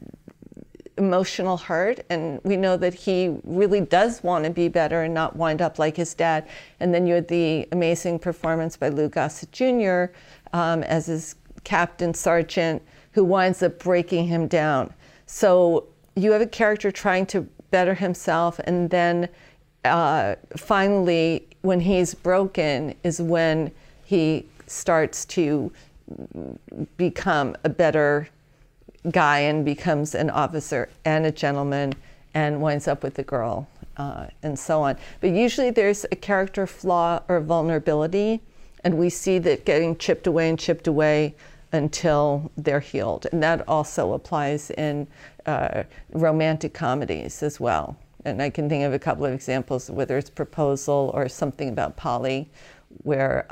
emotional hurt, and we know that he really does want to be better and not wind up like his dad. And then you had the amazing performance by Lou Gossett Jr. As his captain sergeant, who winds up breaking him down. So you have a character trying to better himself, and then finally, when he's broken, is when he starts to become a better guy and becomes an officer and a gentleman and winds up with the girl and so on. But usually there's a character flaw or vulnerability, and we see that getting chipped away until they're healed. And that also applies in romantic comedies as well. And I can think of a couple of examples, whether it's Proposal or Something About Polly, where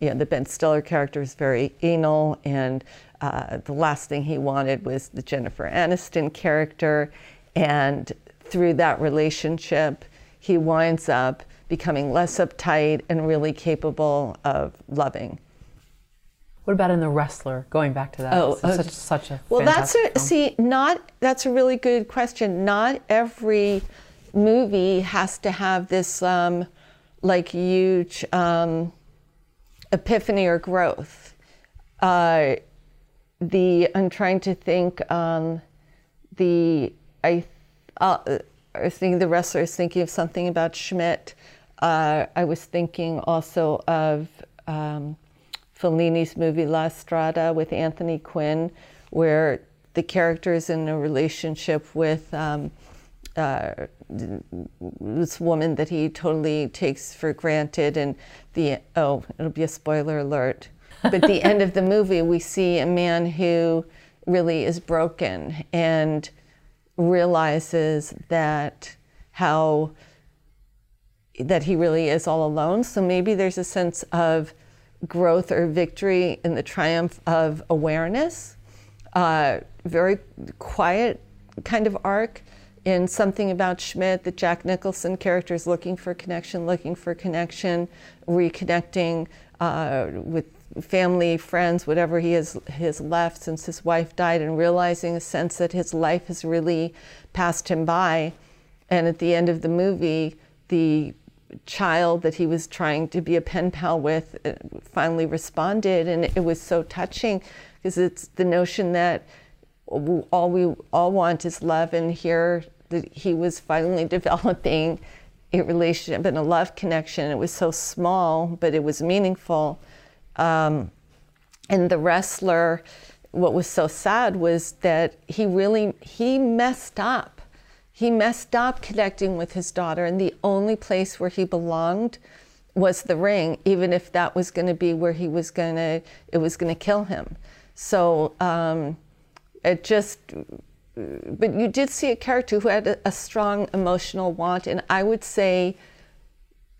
you know, the Ben Stiller character is very anal, and the last thing he wanted was the Jennifer Aniston character, and through that relationship, he winds up becoming less uptight and really capable of loving. What about in The Wrestler? Going back to that, such a well, fantastic film. That's a really good question. Not every movie has to have this like huge epiphany or growth. I'm trying to think, I was thinking The Wrestler, I was thinking of Something About Schmidt. I was thinking also of Fellini's movie La Strada with Anthony Quinn, where the character is in a relationship with this woman that he totally takes for granted, and it'll be a spoiler alert. But at the end of the movie, we see a man who really is broken and realizes that that he really is all alone. So maybe there's a sense of growth or victory in the triumph of awareness. Very quiet kind of arc. in Something About Schmidt, the Jack Nicholson character is looking for connection, reconnecting with family, friends, whatever he has left since his wife died, and realizing a sense that his life has really passed him by. And at the end of the movie, the child that he was trying to be a pen pal with finally responded, and it was so touching, because it's the notion that we all want is love, and here that he was finally developing a relationship and a love connection. It was so small, but it was meaningful. And The Wrestler, what was so sad was that he messed up. He messed up connecting with his daughter, and the only place where he belonged was the ring, even if that was going to be where he was going to, it was going to kill him. So it just, but you did see a character who had a strong emotional want, and I would say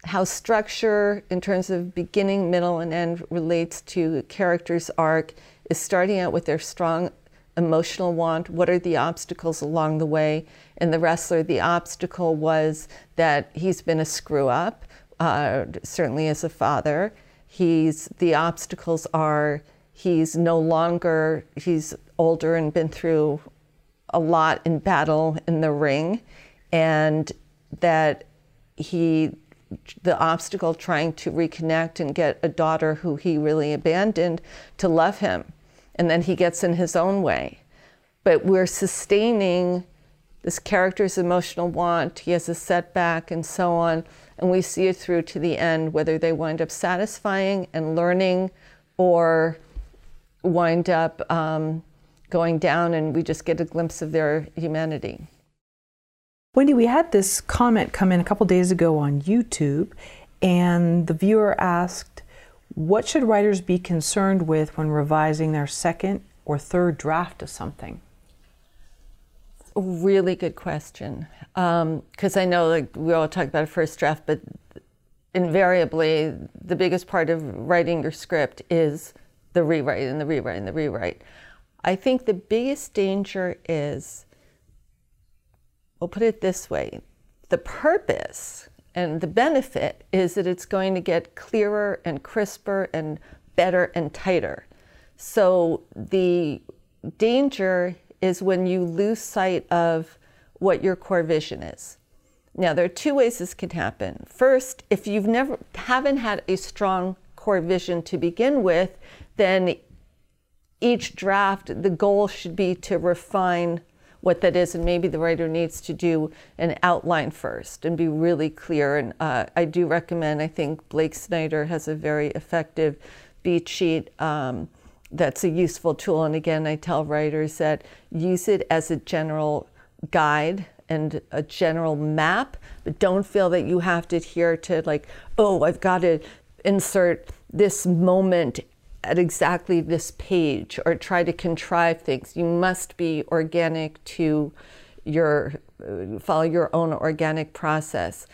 how structure in terms of beginning, middle, and end relates to a character's arc is starting out with their strong emotional want. What are the obstacles along the way? In The Wrestler, the obstacle was that he's been a screw up, certainly as a father. The obstacles are he's no longer, he's older and been through a lot in battle in the ring, and that the obstacle trying to reconnect and get a daughter who he really abandoned to love him. And then he gets in his own way. But we're sustaining this character's emotional want. He has a setback and so on. And we see it through to the end, whether they wind up satisfying and learning or wind up going down, and we just get a glimpse of their humanity. Wendy, we had this comment come in a couple days ago on YouTube, and the viewer asked, what should writers be concerned with when revising their second or third draft of something? A really good question. Because I know, like, we all talk about a first draft, but invariably the biggest part of writing your script is the rewrite and the rewrite and the rewrite. I think the biggest danger is, we'll put it this way, the purpose and the benefit is that it's going to get clearer and crisper and better and tighter. So the danger is when you lose sight of what your core vision is. Now, there are two ways this can happen. First, if you've haven't had a strong core vision to begin with, then each draft, the goal should be to refine what that is, and maybe the writer needs to do an outline first and be really clear. And I do recommend, I think Blake Snyder has a very effective beat sheet that's a useful tool. And again, I tell writers that use it as a general guide and a general map, but don't feel that you have to adhere to, like, oh, I've got to insert this moment at exactly this page, or try to contrive things. You must be organic to your, follow your own organic process.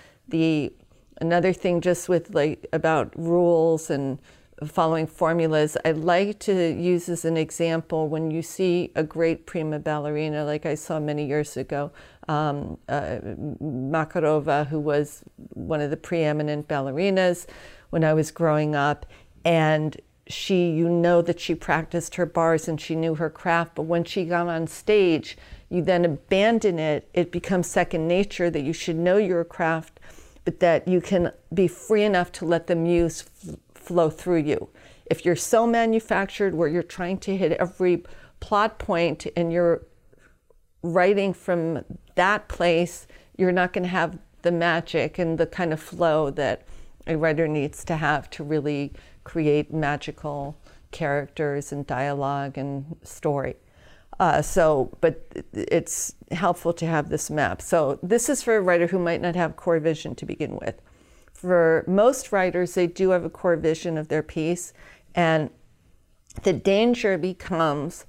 Another thing just with, like, about rules and following formulas, I like to use as an example when you see a great prima ballerina, like I saw many years ago, Makarova, who was one of the preeminent ballerinas when I was growing up, and she, you know, that she practiced her bars and she knew her craft, but when she got on stage, you then abandon it. It becomes second nature that you should know your craft, but that you can be free enough to let the muse flow through you. If you're so manufactured where you're trying to hit every plot point and you're writing from that place, you're not going to have the magic and the kind of flow that a writer needs to have to really create magical characters and dialogue and story. But it's helpful to have this map. So this is for a writer who might not have core vision to begin with. For most writers, they do have a core vision of their piece, and the danger becomes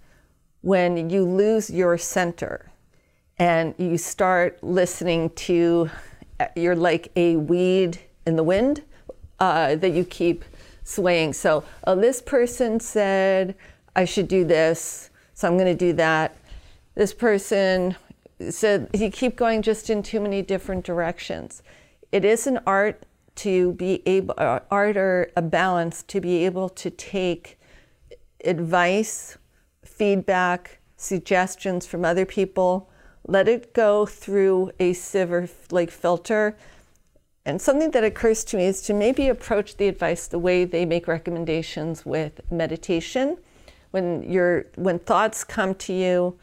when you lose your center and you start listening to, you're like a weed in the wind that you keep swaying. So, oh, this person said I should do this, so I'm going to do that. This person said, you keep going just in too many different directions. It is an art to be able, art or a balance to be able to take advice, feedback, suggestions from other people, let it go through a sieve-like filter. And something that occurs to me is to maybe approach the advice the way they make recommendations with meditation. When thoughts come to you,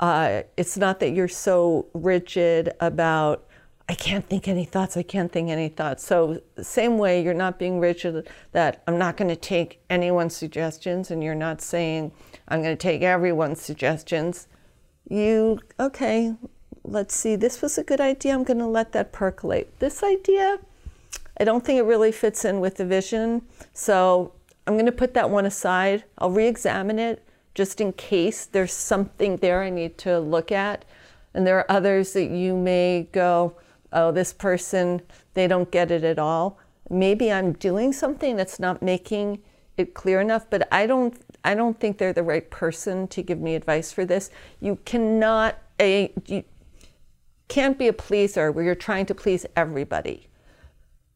it's not that you're so rigid about, I can't think any thoughts, I can't think any thoughts. So same way, you're not being rigid that I'm not going to take anyone's suggestions, and you're not saying I'm going to take everyone's suggestions. You, okay, let's see, this was a good idea, I'm going to let that percolate. This idea, I don't think it really fits in with the vision, so I'm going to put that one aside. I'll re-examine it just in case there's something there I need to look at. And there are others that you may go, oh, this person, they don't get it at all. Maybe I'm doing something that's not making it clear enough, but I don't think they're the right person to give me advice for this. You can't be a pleaser where you're trying to please everybody.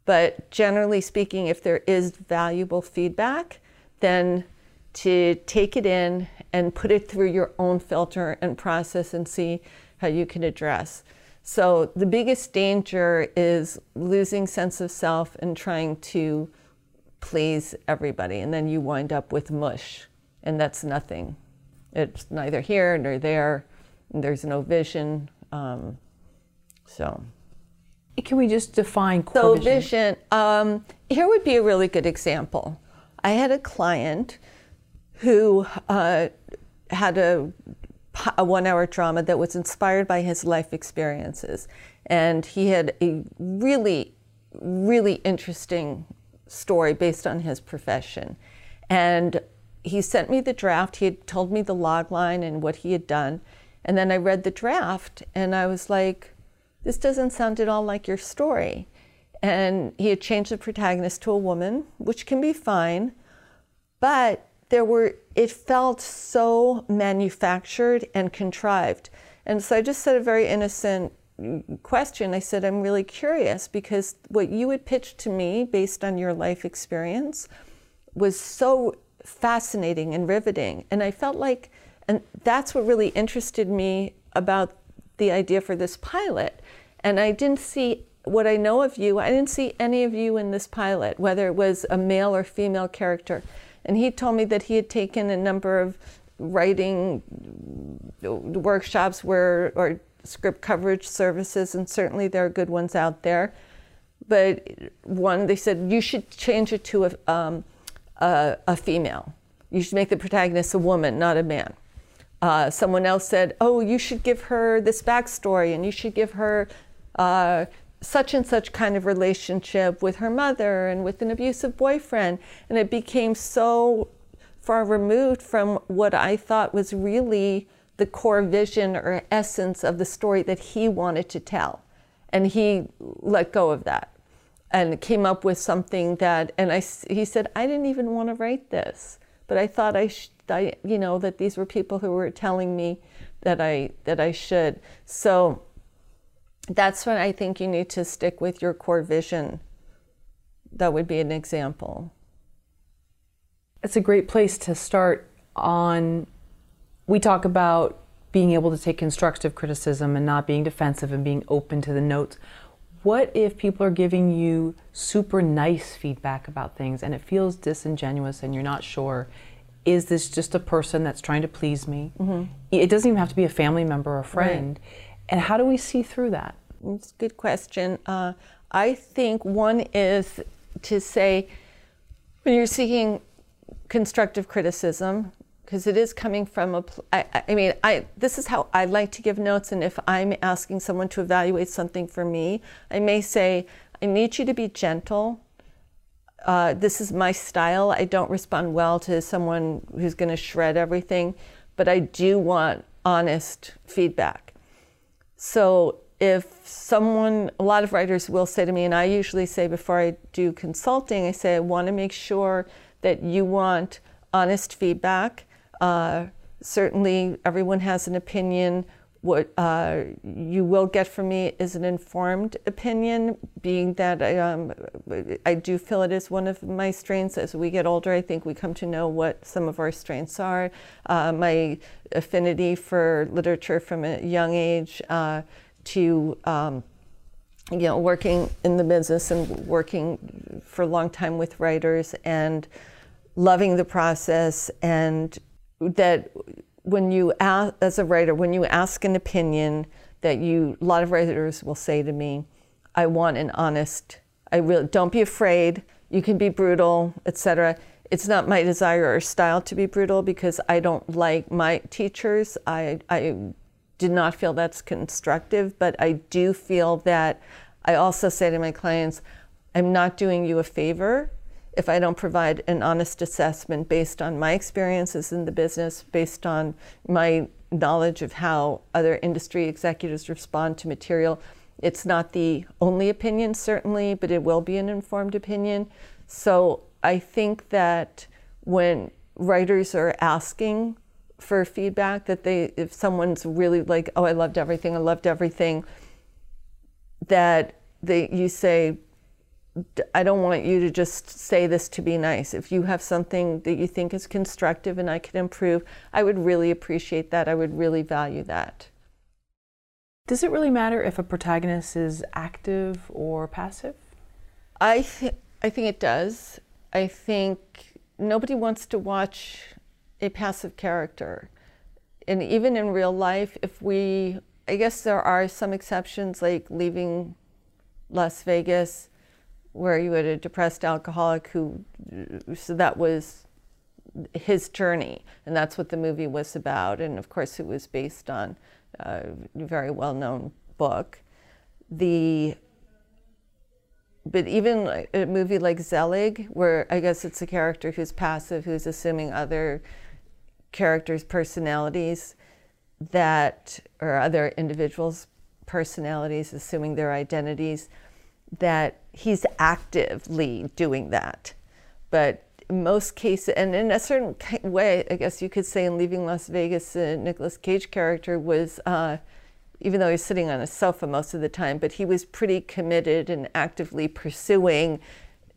But generally speaking, if there is valuable feedback, then to take it in and put it through your own filter and process and see how you can address. So the biggest danger is losing sense of self and trying to please everybody, and then you wind up with mush, and that's nothing. It's neither here nor there, and there's no vision. Can we just define core vision? Here would be a really good example. I had a client who had a one-hour drama that was inspired by his life experiences. And he had a really, really interesting story based on his profession. And he sent me the draft. He had told me the log line and what he had done. And then I read the draft and I was like, this doesn't sound at all like your story. And he had changed the protagonist to a woman, which can be fine, but it felt so manufactured and contrived. And so I just said a very innocent question. I said, I'm really curious because what you had pitched to me based on your life experience was so fascinating and riveting. And I felt like, and that's what really interested me about the idea for this pilot. And I didn't see what I know of you. I didn't see any of you in this pilot, whether it was a male or female character. And he told me that he had taken a number of writing workshops or script coverage services, and certainly there are good ones out there. But one, they said, you should change it to a female. You should make the protagonist a woman, not a man. Someone else said, oh, you should give her this backstory, and you should give her such and such kind of relationship with her mother and with an abusive boyfriend. And it became so far removed from what I thought was really the core vision or essence of the story that he wanted to tell. And he let go of that and came up with something that, and he said, I didn't even want to write this, but I thought that these were people who were telling me that I should. So that's when I think you need to stick with your core vision. That would be an example. It's a great place to start on. We talk about being able to take constructive criticism and not being defensive and being open to the notes. What if people are giving you super nice feedback about things and it feels disingenuous and you're not sure? Is this just a person that's trying to please me? Mm-hmm. It doesn't even have to be a family member or a friend. Right. And how do we see through that? It's a good question. I think one is to say, when you're seeking constructive criticism, because it is coming from this is how I like to give notes, and if I'm asking someone to evaluate something for me, I may say, I need you to be gentle. This is my style. I don't respond well to someone who's going to shred everything, but I do want honest feedback. So a lot of writers will say to me, and I usually say before I do consulting, I say, I want to make sure that you want honest feedback. Certainly everyone has an opinion. What you will get from me is an informed opinion, being that I do feel it is one of my strengths. As we get older, I think we come to know what some of our strengths are. My affinity for literature from a young age to you know, working in the business and working for a long time with writers and loving the process, and that when you ask, as a writer, when you ask an opinion, that you, a lot of writers will say to me, I want an honest, I really, don't be afraid, you can be brutal, etc. It's not my desire or style to be brutal, because I don't like my teachers. I did not feel that's constructive, but I do feel that I also say to my clients, I'm not doing you a favor if I don't provide an honest assessment based on my experiences in the business, based on my knowledge of how other industry executives respond to material. It's not the only opinion, certainly, but it will be an informed opinion. So I think that when writers are asking for feedback, that they, if someone's really like, oh, I loved everything, that they, you say, I don't want you to just say this to be nice. If you have something that you think is constructive and I can improve, I would really appreciate that. I would really value that. Does it really matter if a protagonist is active or passive? I think it does. I think nobody wants to watch a passive character. And even in real life, if we, I guess there are some exceptions, like Leaving Las Vegas, where you had a depressed alcoholic who, so that was his journey, and that's what the movie was about. And of course it was based on a very well-known book. But even a movie like Zelig, where I guess it's a character who's passive, who's assuming other characters' personalities, that, or other individuals' personalities, assuming their identities, that he's actively doing that. But in most cases, and in a certain way, I guess you could say in Leaving Las Vegas, the Nicolas Cage character was, even though he was sitting on a sofa most of the time, but he was pretty committed and actively pursuing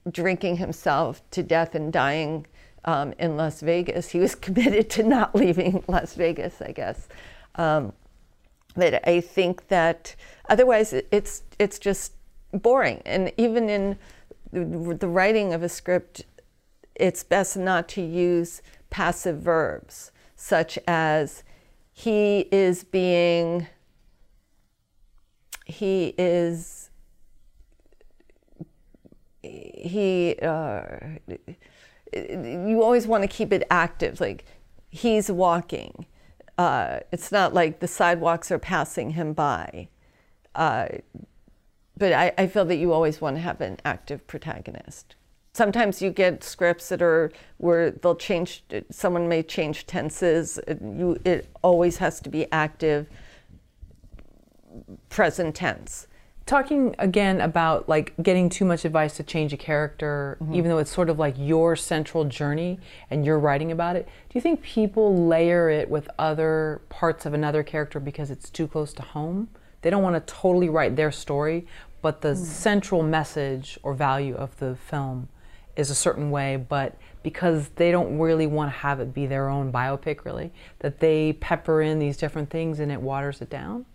drinking himself to death and dying in Las Vegas. He was committed to not leaving Las Vegas, I guess. But I think that otherwise it's just boring. And even in the writing of a script, it's best not to use passive verbs, such as you always want to keep it active, like he's walking. It's not like the sidewalks are passing him by. But I feel that you always want to have an active protagonist. Sometimes you get scripts that are where they'll change, someone may change tenses. It always has to be active, present tense. Talking again about like getting too much advice to change a character, mm-hmm. even though it's sort of like your central journey and you're writing about it, do you think people layer it with other parts of another character because it's too close to home? They don't want to totally write their story, but the central message or value of the film is a certain way, but because they don't really want to have it be their own biopic, really, that they pepper in these different things and it waters it down.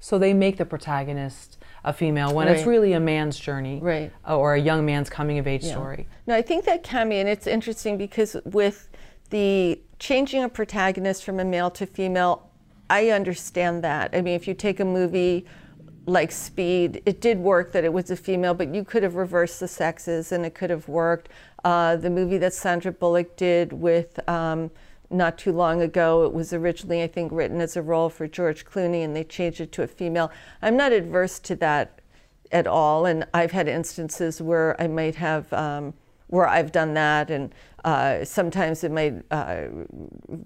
So they make the protagonist a female when right. it's really a man's journey right. or a young man's coming of age yeah. story. No, I think that can be, and it's interesting because with the changing a protagonist from a male to female, I understand that. I mean, if you take a movie like Speed, it did work that it was a female, but you could have reversed the sexes and it could have worked. The movie that Sandra Bullock did with not too long ago, it was originally, I think, written as a role for George Clooney and they changed it to a female. I'm not adverse to that at all, and I've had instances where I might have where I've done that, and sometimes it might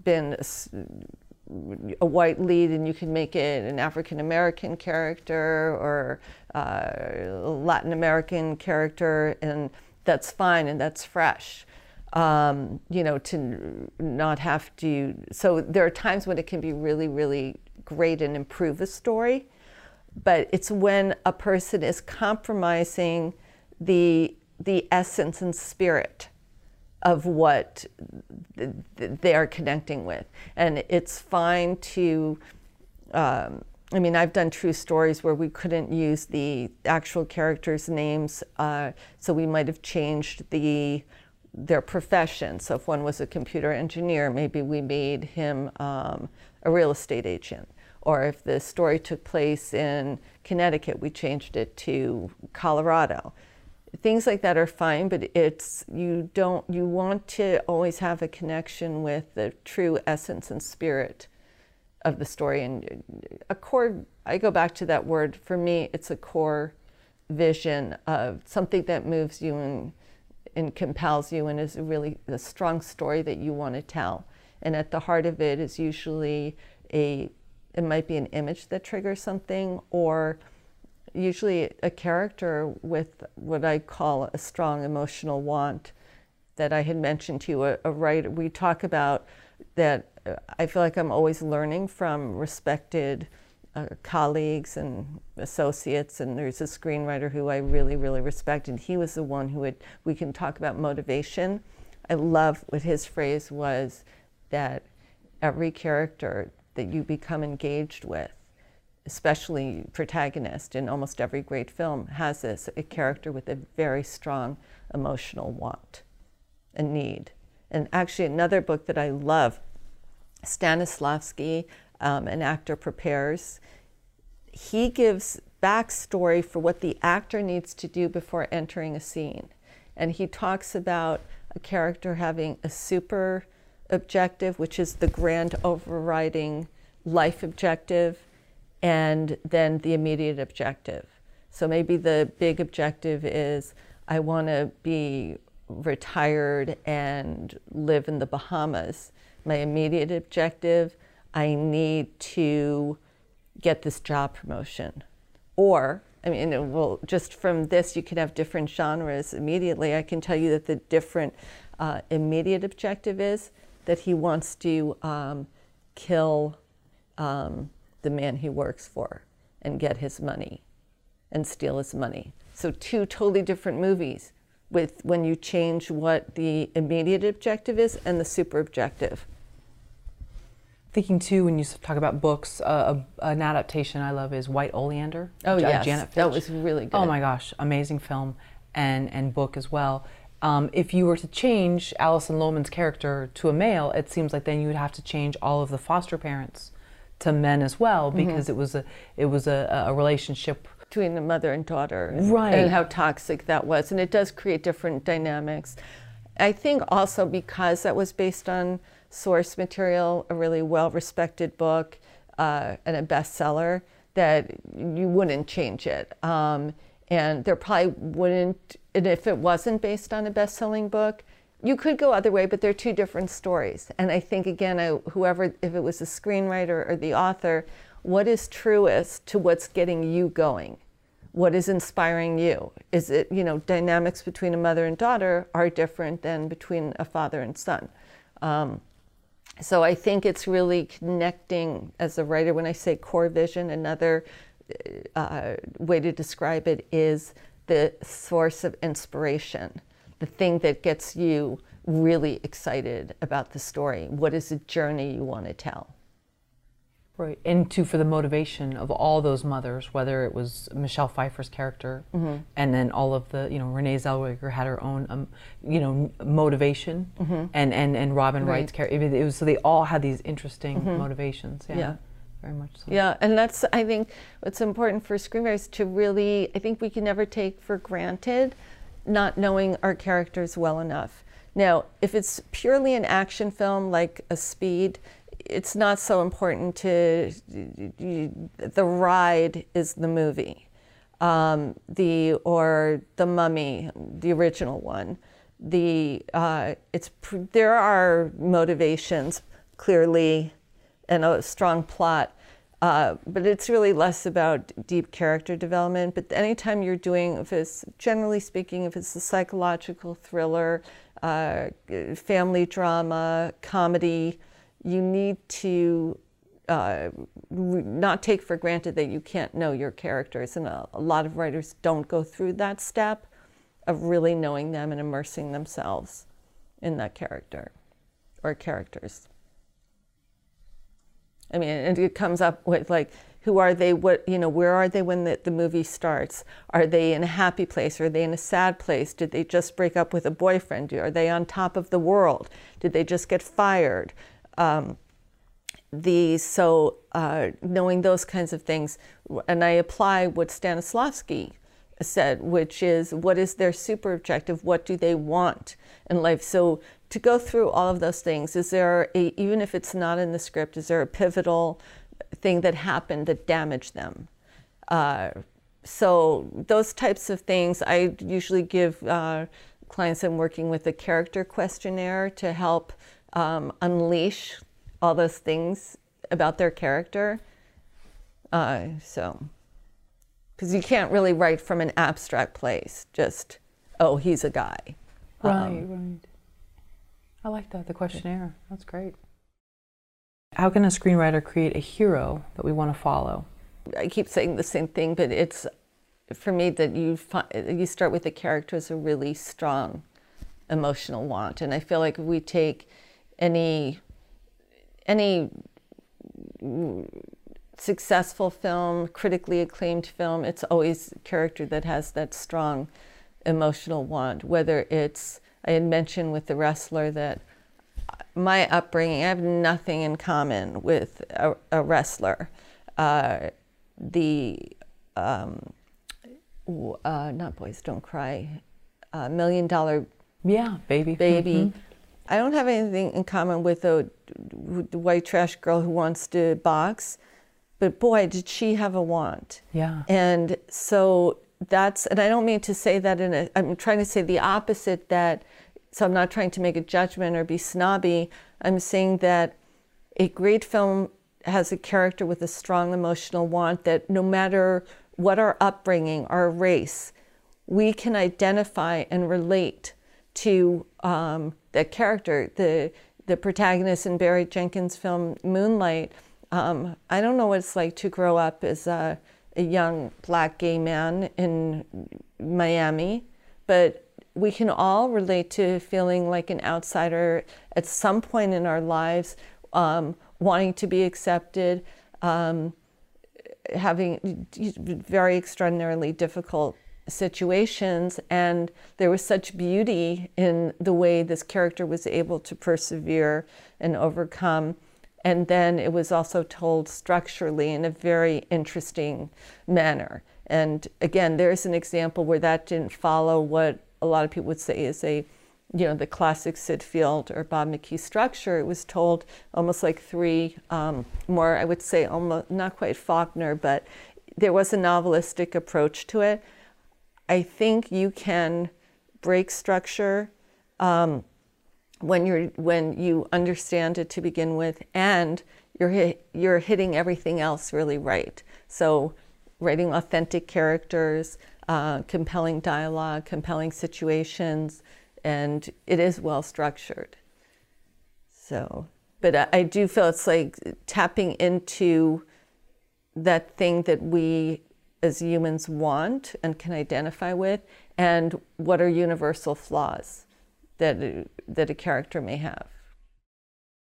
been a white lead and you can make it an African-American character or a Latin American character, and that's fine and that's fresh. to not have to. So there are times when it can be really, really great and improve the story, but it's when a person is compromising the essence and spirit of what they are connecting with. And it's fine to, I mean, I've done true stories where we couldn't use the actual characters' names, so we might have changed their profession. So if one was a computer engineer, maybe we made him a real estate agent. Or if the story took place in Connecticut, we changed it to Colorado. Things like that are fine, but it's, you want to always have a connection with the true essence and spirit of the story. And a core, I go back to that word, for me, it's a core vision of something that moves you and compels you and is really a strong story that you want to tell. And at the heart of it is usually it might be an image that triggers something, or usually a character with what I call a strong emotional want that I had mentioned to you, a writer. We talk about that. I feel like I'm always learning from respected colleagues and associates, and there's a screenwriter who I really, really respect, and he was the one who we can talk about motivation. I love what his phrase was, that every character that you become engaged with, especially protagonist in almost every great film, has a character with a very strong emotional want and need. And actually another book that I love, Stanislavski, An Actor Prepares, he gives backstory for what the actor needs to do before entering a scene. And he talks about a character having a super objective, which is the grand overriding life objective, and then the immediate objective. So maybe the big objective is, I want to be retired and live in the Bahamas. My immediate objective, I need to get this job promotion. Or, I mean, well, just from this, you can have different genres immediately. I can tell you that the different immediate objective is that he wants to kill the man he works for and get his money and steal his money. So two totally different movies with when you change what the immediate objective is and the super objective. Thinking too, when you talk about books, an adaptation I love is White Oleander. Oh yes, Janet Fitch. That was really good. Oh my gosh, amazing film and book as well. If you were to change Alison Lohman's character to a male, it seems like then you would have to change all of the foster parents to men as well, because mm-hmm. it was a relationship between the mother and daughter, right? And how toxic that was, and it does create different dynamics. I think also because that was based on source material, a really well-respected book, and a bestseller, that you wouldn't change it. And there probably wouldn't, and if it wasn't based on a best-selling book, you could go other way, but they're two different stories. And I think, again, whoever, if it was the screenwriter or the author, what is truest to what's getting you going? What is inspiring you? Is it, dynamics between a mother and daughter are different than between a father and son. So I think it's really connecting as a writer. When I say core vision, another way to describe it is the source of inspiration, the thing that gets you really excited about the story. What is the journey you want to tell? Right, and two, for the motivation of all those mothers, whether it was Michelle Pfeiffer's character, mm-hmm. and then all of the, Renee Zellweger had her own, motivation, mm-hmm. and Robin right. Wright's character. It was, so they all had these interesting mm-hmm. motivations. Yeah, yeah, very much so. Yeah, and that's, I think, what's important for screenwriters to really, I think we can never take for granted not knowing our characters well enough. Now, if it's purely an action film like a Speed, it's not so important to, the ride is the movie, or The Mummy, the original one. There are motivations, clearly, and a strong plot. But it's really less about deep character development. But anytime you're doing, if it's, generally speaking, if it's a psychological thriller, family drama, comedy, you need to not take for granted that you can't know your characters. And a lot of writers don't go through that step of really knowing them and immersing themselves in that character or characters. I mean, and it comes up with like, who are they, what, you know, where are they when the movie starts? Are they in a happy place? Are they in a sad place? Did they just break up with a boyfriend? Are they on top of the world? Did they just get fired? Knowing those kinds of things, and I apply what Stanislavski said, which is, what is their super objective? What do they want in life? So to go through all of those things, is there a, even if it's not in the script, is there a pivotal thing that happened that damaged them? So those types of things, I usually give clients I'm working with a character questionnaire to help unleash all those things about their character. Because you can't really write from an abstract place, just, oh, he's a guy. Right. I like that, the questionnaire. That's great. How can a screenwriter create a hero that we want to follow? I keep saying the same thing, but it's, for me, that you start with the character as a really strong emotional want. And I feel like if we take any successful film, critically acclaimed film, it's always a character that has that strong emotional want, whether it's, I had mentioned with The Wrestler that my upbringing, I have nothing in common with a wrestler. Not Boys Don't Cry, Million Dollar Baby. Mm-hmm. I don't have anything in common with the white trash girl who wants to box, but boy, did she have a want. Yeah. And so that's, and I don't mean to say that in a, I'm trying to say the opposite that, so I'm not trying to make a judgment or be snobby. I'm saying that a great film has a character with a strong emotional want that no matter what our upbringing, our race, we can identify and relate to that character. The protagonist in Barry Jenkins' film Moonlight, I don't know what it's like to grow up as a young black gay man in Miami, but we can all relate to feeling like an outsider at some point in our lives, wanting to be accepted, having very extraordinarily difficult situations. And there was such beauty in the way this character was able to persevere and overcome. And then it was also told structurally in a very interesting manner. And again, there's an example where that didn't follow what a lot of people would say is a, you know, the classic Sid Field or Bob McKee structure. It was told almost like three more, I would say almost, not quite Faulkner, but there was a novelistic approach to it. I think you can break structure when you understand it to begin with, and you're hitting everything else really right. So writing authentic characters, compelling dialogue, compelling situations, and it is well structured. So, but I do feel it's like tapping into that thing that we as humans want and can identify with, and what are universal flaws that a character may have.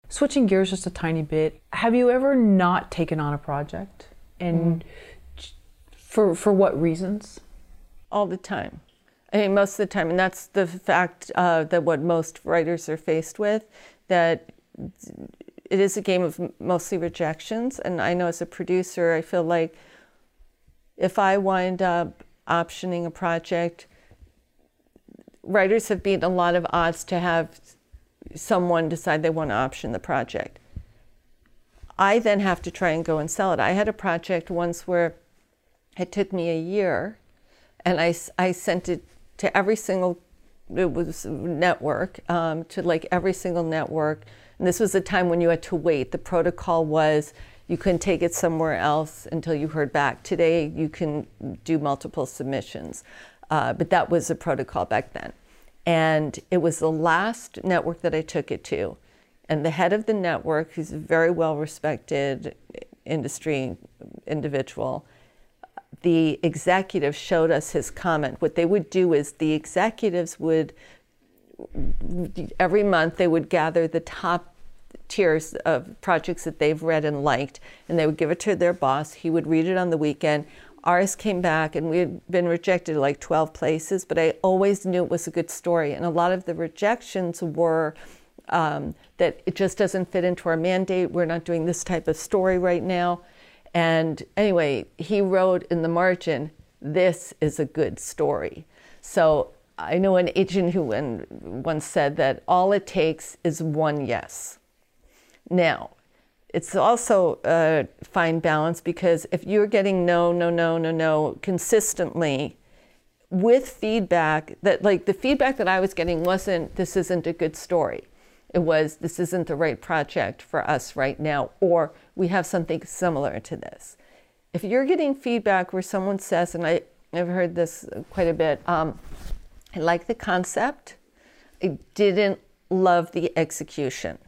Switching gears just a tiny bit, have you ever not taken on a project? And for what reasons? All the time. I mean, most of the time. And that's the fact that what most writers are faced with, that it is a game of mostly rejections. And I know as a producer, I feel like if I wind up optioning a project, writers have beaten a lot of odds to have someone decide they want to option the project. I then have to try and go and sell it. I had a project once where it took me a year, and I sent it to every single, it was network, to like every single network. And this was a time when you had to wait. The protocol was You couldn't take it somewhere else until you heard back. Today, you can do multiple submissions, but that was a protocol back then. And it was the last network that I took it to. And the head of the network, who's a very well-respected industry individual, the executive showed us his comment. What they would do is the executives would, every month, they would gather the top tiers of projects that they've read and liked, and they would give it to their boss. He would read it on the weekend. Ours came back, and we had been rejected like 12 places, but I always knew it was a good story. And a lot of the rejections were that it just doesn't fit into our mandate. We're not doing this type of story right now. And anyway, he wrote in the margin, "This is a good story." So I know an agent who once said that all it takes is one yes. Now, it's also a fine balance, because if you're getting no, no, no, no, no consistently with feedback, that like the feedback that I was getting wasn't, "This isn't a good story." It was, "This isn't the right project for us right now," or "We have something similar to this." If you're getting feedback where someone says, and I've heard this quite a bit, "I like the concept, I didn't love the execution."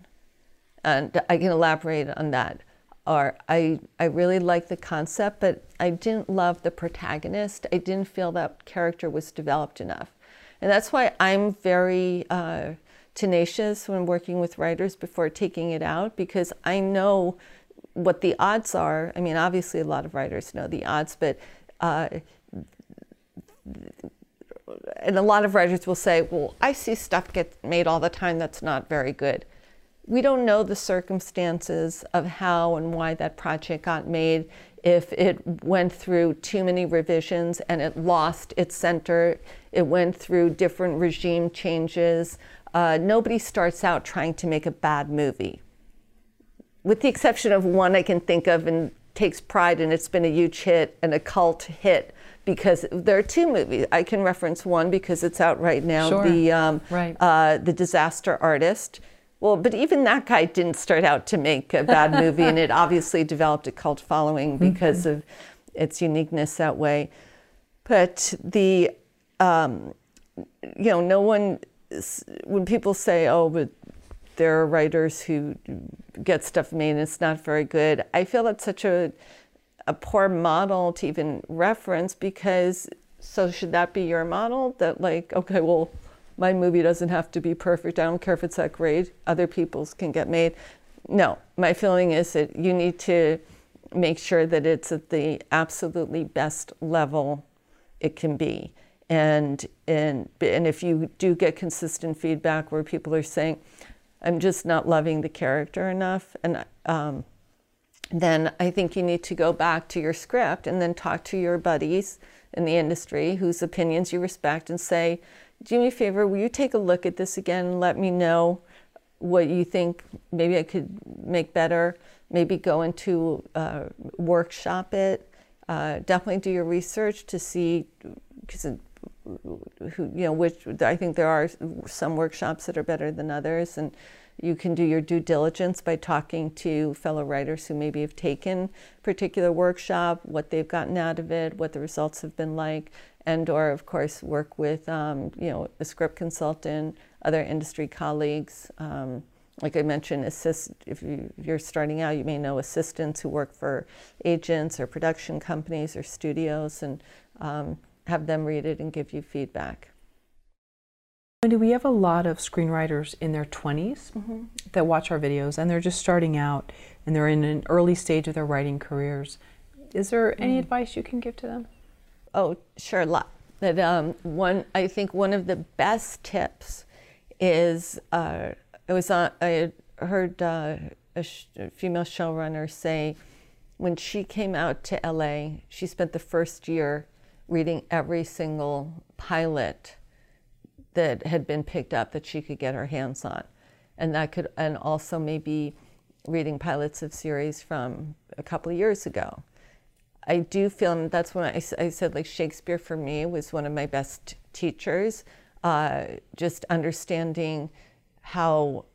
And I can elaborate on that. Or, I really like the concept, but I didn't love the protagonist. I didn't feel that character was developed enough. And that's why I'm very tenacious when working with writers before taking it out, because I know what the odds are. I mean, obviously a lot of writers know the odds, but and a lot of writers will say, "Well, I see stuff get made all the time that's not very good." We don't know the circumstances of how and why that project got made, if it went through too many revisions and it lost its center, it went through different regime changes. Nobody starts out trying to make a bad movie. With the exception of one I can think of and takes pride, and it's been a huge hit, an occult hit, because there are two movies. I can reference one because it's out right now, sure. The Disaster Artist. Well, but even that guy didn't start out to make a bad movie, and it obviously developed a cult following because of its uniqueness that way. But the, you know, no one, when people say, "Oh, but there are writers who get stuff made and it's not very good," I feel that's such a poor model to even reference, because, so should that be your model? That like, okay, well, my movie doesn't have to be perfect. I don't care if it's that great. Other people's can get made. No, my feeling is that you need to make sure that it's at the absolutely best level it can be. And if you do get consistent feedback where people are saying, "I'm just not loving the character enough," and then I think you need to go back to your script and then talk to your buddies in the industry whose opinions you respect and say, "Do me a favor, will you take a look at this again and let me know what you think maybe I could make better?" Maybe go into workshop it. Definitely do your research to see, because I think there are some workshops that are better than others, and you can do your due diligence by talking to fellow writers who maybe have taken a particular workshop, what they've gotten out of it, what the results have been like, and or of course work with a script consultant, other industry colleagues. Like I mentioned, if you're starting out, you may know assistants who work for agents or production companies or studios, and have them read it and give you feedback. Wendy, we have a lot of screenwriters in their 20s that watch our videos, and they're just starting out and they're in an early stage of their writing careers. Is there any advice you can give to them? Oh, sure, a lot. That I think one of the best tips is I heard a female showrunner say when she came out to LA, she spent the first year reading every single pilot that had been picked up that she could get her hands on, and also maybe reading pilots of series from a couple of years ago. I do feel, and that's when I said, like, Shakespeare for me was one of my best teachers, just understanding how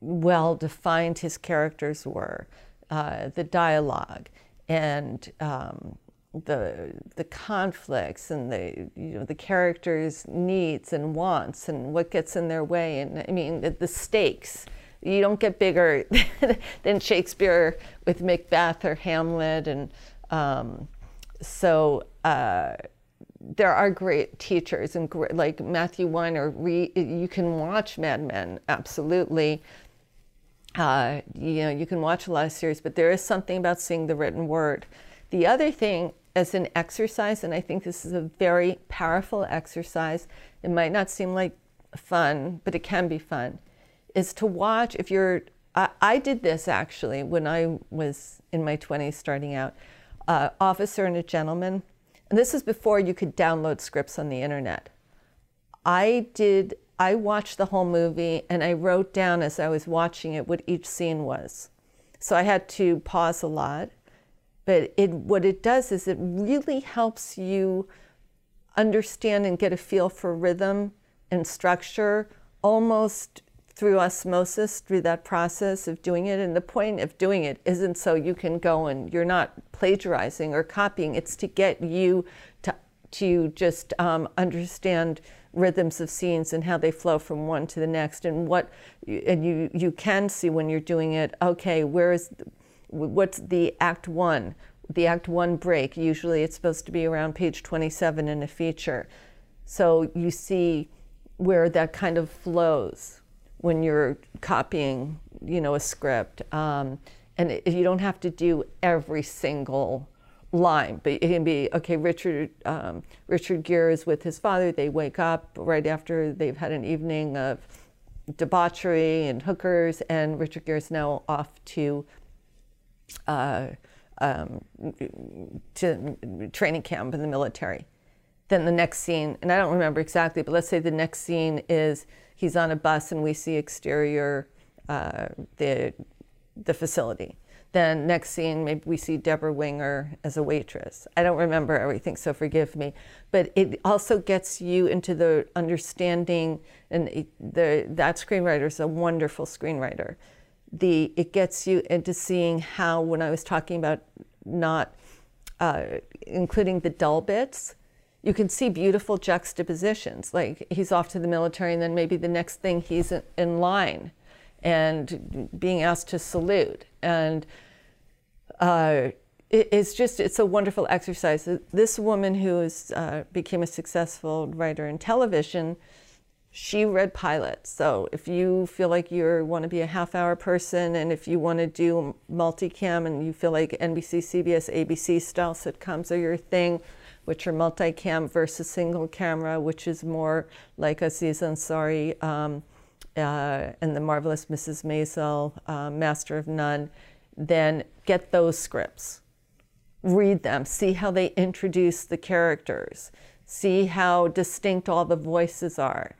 well defined his characters were, the dialogue and the conflicts and the characters' needs and wants and what gets in their way, and I mean the stakes. You don't get bigger than Shakespeare with Macbeth or Hamlet, and there are great teachers, and like Matthew Weiner. You can watch Mad Men, absolutely. You can watch a lot of series, but there is something about seeing the written word. The other thing, as an exercise, and I think this is a very powerful exercise, it might not seem like fun, but it can be fun, is to watch if you're, I did this actually when I was in my 20s starting out, Officer and a Gentleman. And this is before you could download scripts on the internet. I watched the whole movie and I wrote down as I was watching it what each scene was. So I had to pause a lot. But what it does is it really helps you understand and get a feel for rhythm and structure almost through osmosis, through that process of doing it. And the point of doing it isn't so you can go and you're not plagiarizing or copying. It's to get you to just understand rhythms of scenes and how they flow from one to the next. And you can see when you're doing it, okay, what's the act one? The act one break, usually it's supposed to be around page 27 in a feature. So you see where that kind of flows when you're copying, a script. And you don't have to do every single line, but it can be, okay, Richard Gere is with his father. They wake up right after they've had an evening of debauchery and hookers, and Richard Gere is now off to training camp in the military. Then the next scene, and I don't remember exactly, but let's say the next scene is he's on a bus and we see exterior, the facility. Then next scene, maybe we see Deborah Winger as a waitress. I don't remember everything, so forgive me. But it also gets you into the understanding, and that screenwriter is a wonderful screenwriter. It gets you into seeing how, when I was talking about not including the dull bits, you can see beautiful juxtapositions. Like he's off to the military, and then maybe the next thing he's in line and being asked to salute. And it's a wonderful exercise. This woman who became a successful writer in television, she read pilots. So if you feel like you want to be a half-hour person, and if you want to do multicam, and you feel like NBC, CBS, ABC style sitcoms are your thing, which are multicam versus single camera, which is more like Aziz Ansari and The Marvelous Mrs. Maisel, Master of None, then get those scripts. Read them, see how they introduce the characters, see how distinct all the voices are.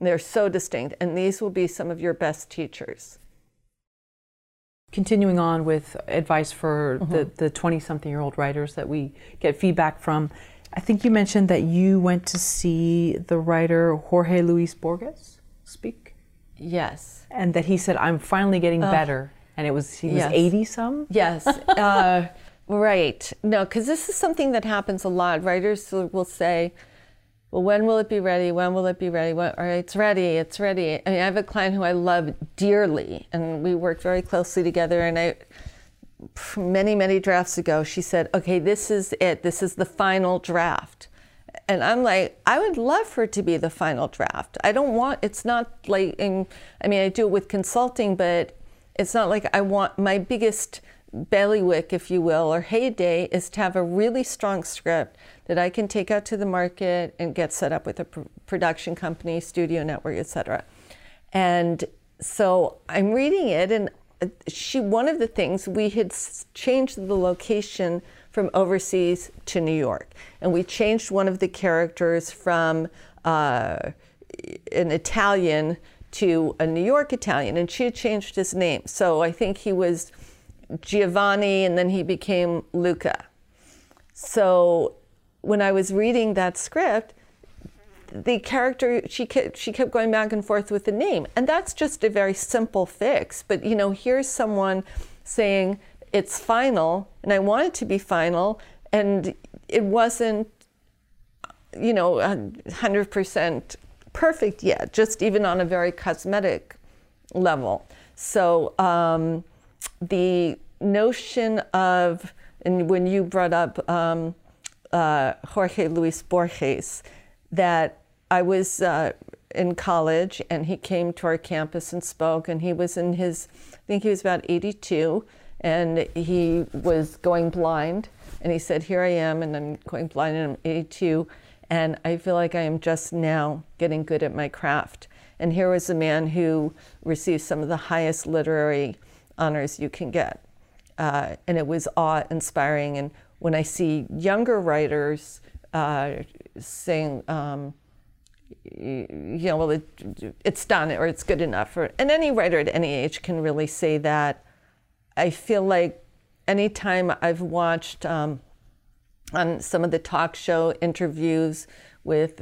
They're so distinct, and these will be some of your best teachers. Continuing on with advice for the 20-something-year-old writers that we get feedback from, I think you mentioned that you went to see the writer Jorge Luis Borges speak. Yes. And that he said, I'm finally getting better. And he was 80-some? Yes. Right. No, because this is something that happens a lot. Writers will say, well, when will it be ready? When will it be ready? All right, it's ready, it's ready. I mean, I have a client who I love dearly, and we worked very closely together, and many, many drafts ago, she said, okay, this is it. This is the final draft. And I'm like, I would love for it to be the final draft. I don't want, it's not like, I do it with consulting, but it's not like I want, my biggest bailiwick, if you will, or heyday is to have a really strong script that I can take out to the market and get set up with a production company, studio network, etc. And so I'm reading it, and one of the things, we had changed the location from overseas to New York, and we changed one of the characters from an Italian to a New York Italian, and she had changed his name. So I think he was Giovanni, and then he became Luca. So when I was reading that script, the character, she kept going back and forth with the name. And that's just a very simple fix. But here's someone saying, it's final, and I want it to be final, and it wasn't, you know, 100% perfect yet, just even on a very cosmetic level. So the notion of, and when you brought up Jorge Luis Borges, that I was in college and he came to our campus and spoke, and he was in his, I think he was about 82, and he was going blind, and he said, here I am, and I'm going blind, and I'm 82, and I feel like I am just now getting good at my craft. And here was a man who received some of the highest literary honors you can get. And it was awe-inspiring. And when I see younger writers saying, you know, well, it's done, or it's good enough, or, and any writer at any age can really say that. I feel like any time I've watched on some of the talk show interviews with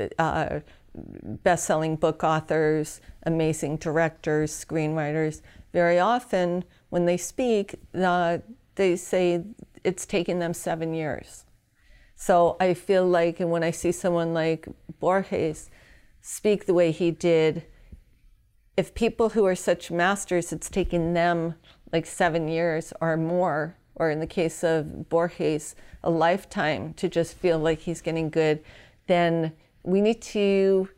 best-selling book authors, amazing directors, screenwriters, very often when they speak, they say it's taken them 7 years. So I feel like, and when I see someone like Borges speak the way he did, if people who are such masters, it's taken them like 7 years or more, or in the case of Borges, a lifetime to just feel like he's getting good, then we need to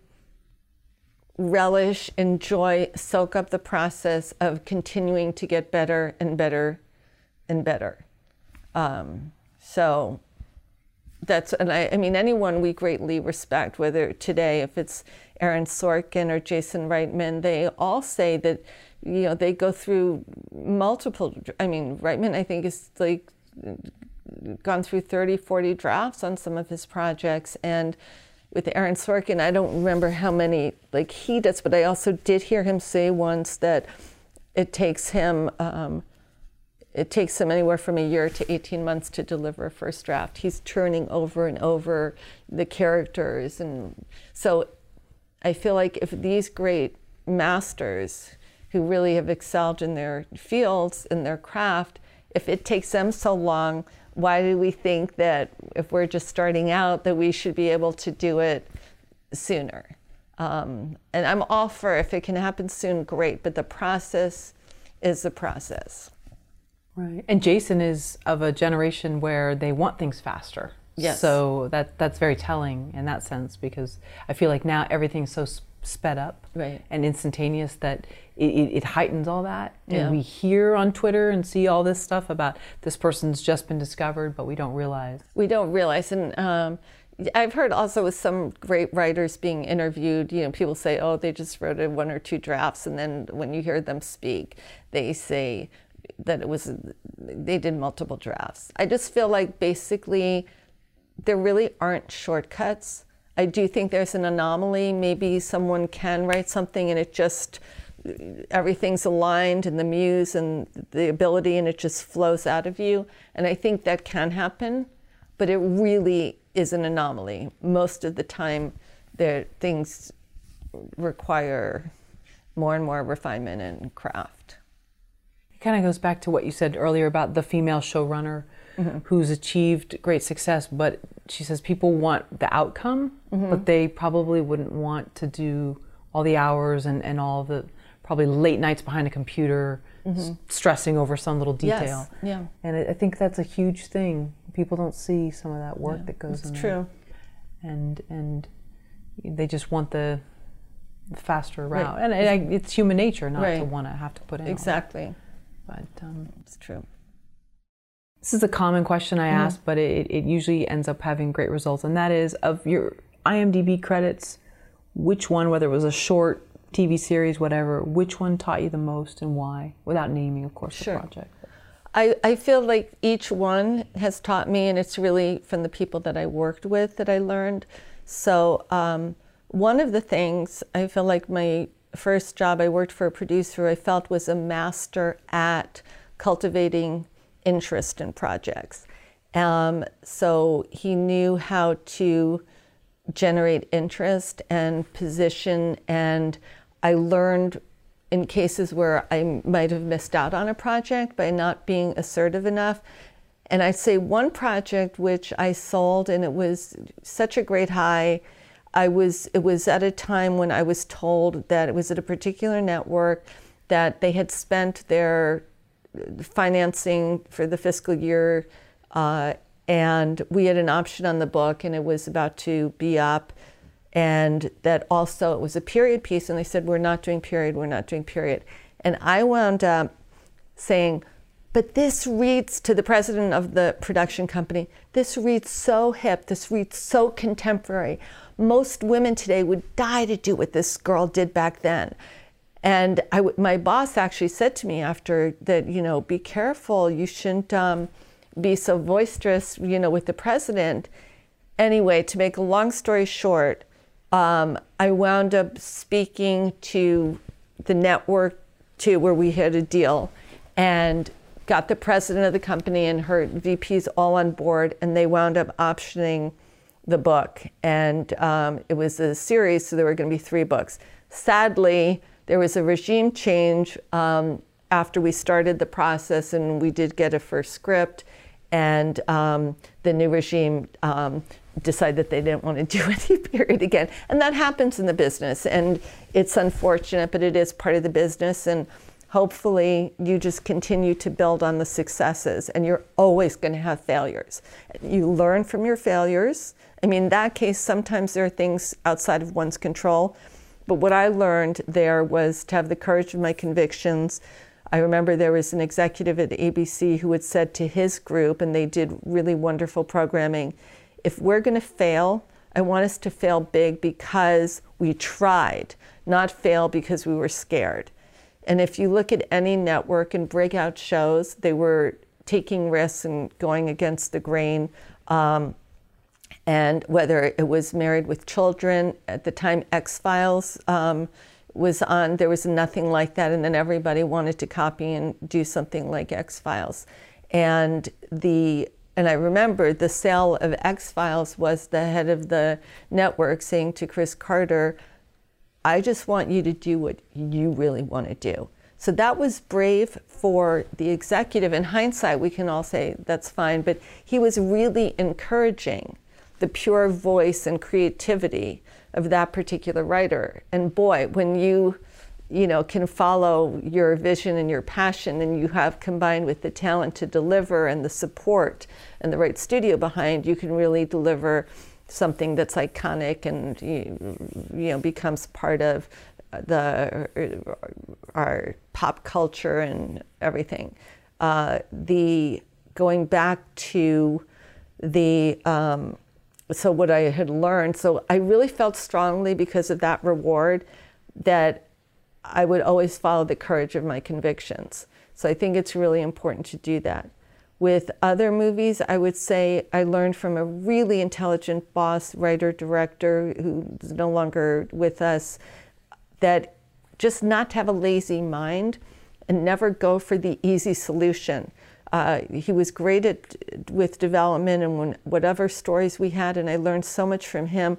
relish, enjoy, soak up the process of continuing to get better and better and better. So that's, and I mean, anyone we greatly respect, whether today, if it's Aaron Sorkin or Jason Reitman, they all say that, you know, they go through multiple, I mean, Reitman, I think, is like gone through 30, 40 drafts on some of his projects. And with Aaron Sorkin, I don't remember how many like he does, but I also did hear him say once that it takes him anywhere from a year to 18 months to deliver a first draft. He's turning over and over the characters. And so I feel like if these great masters who really have excelled in their fields, in their craft, if it takes them so long, why do we think that if we're just starting out that we should be able to do it sooner? And I'm all for if it can happen soon, great, but the process is the process. Right. And Jason is of a generation where they want things faster. Yes. So that's very telling in that sense, because I feel like now everything's so sped up, right, and instantaneous that it heightens all that. Yeah. And we hear on Twitter and see all this stuff about this person's just been discovered, but we don't realize. We don't realize. And I've heard also with some great writers being interviewed, you know, people say, oh, they just wrote it 1 or 2 drafts. And then when you hear them speak, they say that they did multiple drafts. I just feel like basically there really aren't shortcuts. I do think there's an anomaly. Maybe someone can write something and it just, everything's aligned and the muse and the ability, and it just flows out of you. And I think that can happen, but it really is an anomaly. Most of the time, things require more and more refinement and craft. It kind of goes back to what you said earlier about the female showrunner, mm-hmm, who's achieved great success, but she says people want the outcome, mm-hmm, but they probably wouldn't want to do all the hours and all the probably late nights behind a computer, mm-hmm, stressing over some little detail. Yes. Yeah. And I think that's a huge thing. People don't see some of that work, yeah, that goes in. That's true. There. And they just want the faster route. Right. And it's human nature not, right, to want to have to put in. Exactly. But it's true. This is a common question I, mm-hmm, ask, but it usually ends up having great results, and that is, of your IMDb credits, which one, whether it was a short, TV series, whatever, which one taught you the most and why, without naming, of course, sure, the project? I feel like each one has taught me, and it's really from the people that I worked with that I learned. So one of the things I feel like my first job, I worked for a producer who I felt was a master at cultivating interest in projects. So he knew how to generate interest and position, and I learned in cases where I might have missed out on a project by not being assertive enough. And I'd say one project which I sold, and it was such a great high. It was at a time when I was told that it was at a particular network that they had spent their financing for the fiscal year, and we had an option on the book, and it was about to be up. And that also, it was a period piece, and they said, we're not doing period, we're not doing period. And I wound up saying, but this reads, to the president of the production company, this reads so hip, this reads so contemporary. Most women today would die to do what this girl did back then. And my boss actually said to me after that, you know, be careful, you shouldn't be so boisterous, you know, with the president. Anyway, to make a long story short, I wound up speaking to the network to where we had a deal, and got the president of the company and her VPs all on board, and they wound up optioning the book. And it was a series, so there were going to be 3 books. Sadly, there was a regime change after we started the process, and we did get a first script, and the new regime decided that they didn't want to do any period again. And that happens in the business, and it's unfortunate, but it is part of the business. And hopefully you just continue to build on the successes, and you're always going to have failures. You learn from your failures. I mean, in that case, sometimes there are things outside of one's control. But what I learned there was to have the courage of my convictions. I remember there was an executive at ABC who had said to his group, and they did really wonderful programming, if we're going to fail, I want us to fail big because we tried, not fail because we were scared. And if you look at any network and breakout shows, they were taking risks and going against the grain. And whether it was Married with Children, at the time X-Files was on, there was nothing like that, and then everybody wanted to copy and do something like X-Files. And I remember the sale of X-Files was the head of the network saying to Chris Carter, I just want you to do what you really want to do. So that was brave for the executive. In hindsight, we can all say that's fine, but he was really encouraging the pure voice and creativity of that particular writer. And boy, when you know, can follow your vision and your passion, and you have combined with the talent to deliver and the support and the right studio behind, you can really deliver something that's iconic and, you know, becomes part of our pop culture and everything. Going back to the, so what I had learned, so I really felt strongly because of that reward that I would always follow the courage of my convictions. So I think it's really important to do that. With other movies, I would say I learned from a really intelligent boss, writer, director, who's no longer with us, that just not to have a lazy mind and never go for the easy solution. He was great with development and whatever stories we had, and I learned so much from him,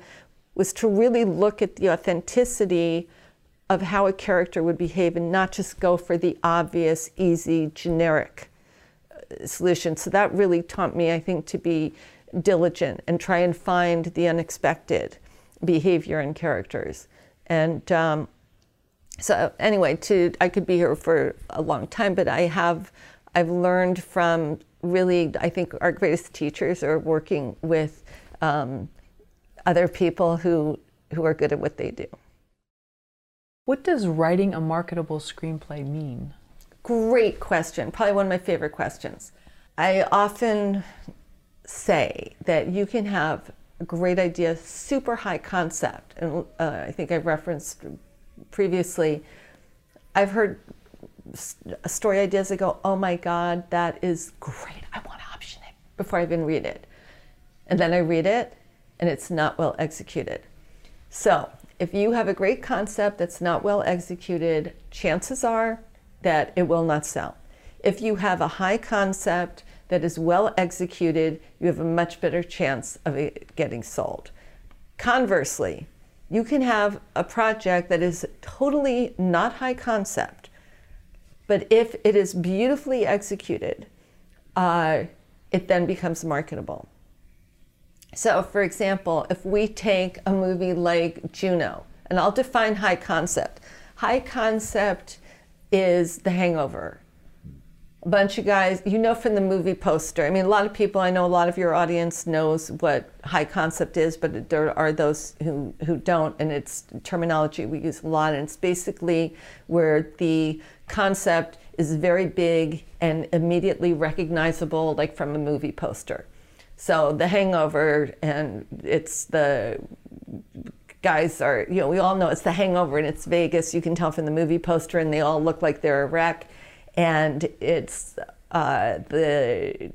was to really look at the authenticity of how a character would behave and not just go for the obvious, easy, generic solution. So that really taught me, I think, to be diligent and try and find the unexpected behavior in characters. And so anyway, I could be here for a long time, but I've learned from really, I think our greatest teachers are working with other people who are good at what they do. What does writing a marketable screenplay mean? Great question, probably one of my favorite questions. I often say that you can have a great idea, super high concept, and I think I referenced previously, I've heard story ideas that go, oh my God, that is great, I want to option it before I even read it. And then I read it and it's not well executed. So, if you have a great concept that's not well executed, chances are that it will not sell. If you have a high concept that is well executed, you have a much better chance of it getting sold. Conversely, You can have a project that is totally not high concept, but if it is beautifully executed, it then becomes marketable. So for example, if we take a movie like Juno, and I'll define high concept. High concept is The Hangover. A bunch of guys, you know from the movie poster. I mean, a lot of people, I know a lot of your audience knows what high concept is, but there are those who don't, and it's terminology we use a lot, and it's basically where the concept is very big and immediately recognizable, like from a movie poster. So The Hangover, and it's the guys are, you know, we all know it's The Hangover and it's Vegas, you can tell from the movie poster, and they all look like they're a wreck. And it's the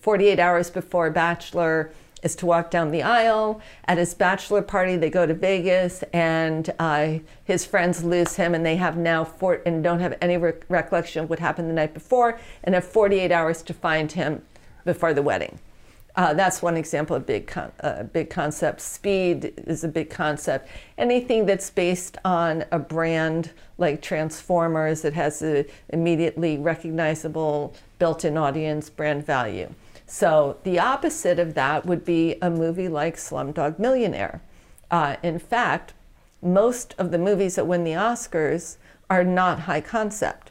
48 hours before Bachelor is to walk down the aisle. At his bachelor party, they go to Vegas, and his friends lose him, and they have now and don't have any recollection of what happened the night before, and have 48 hours to find him before the wedding. That's one example of big concept. Speed is a big concept. Anything that's based on a brand like Transformers that has an immediately recognizable built-in audience brand value. So the opposite of that would be a movie like Slumdog Millionaire. In fact, most of the movies that win the Oscars are not high concept.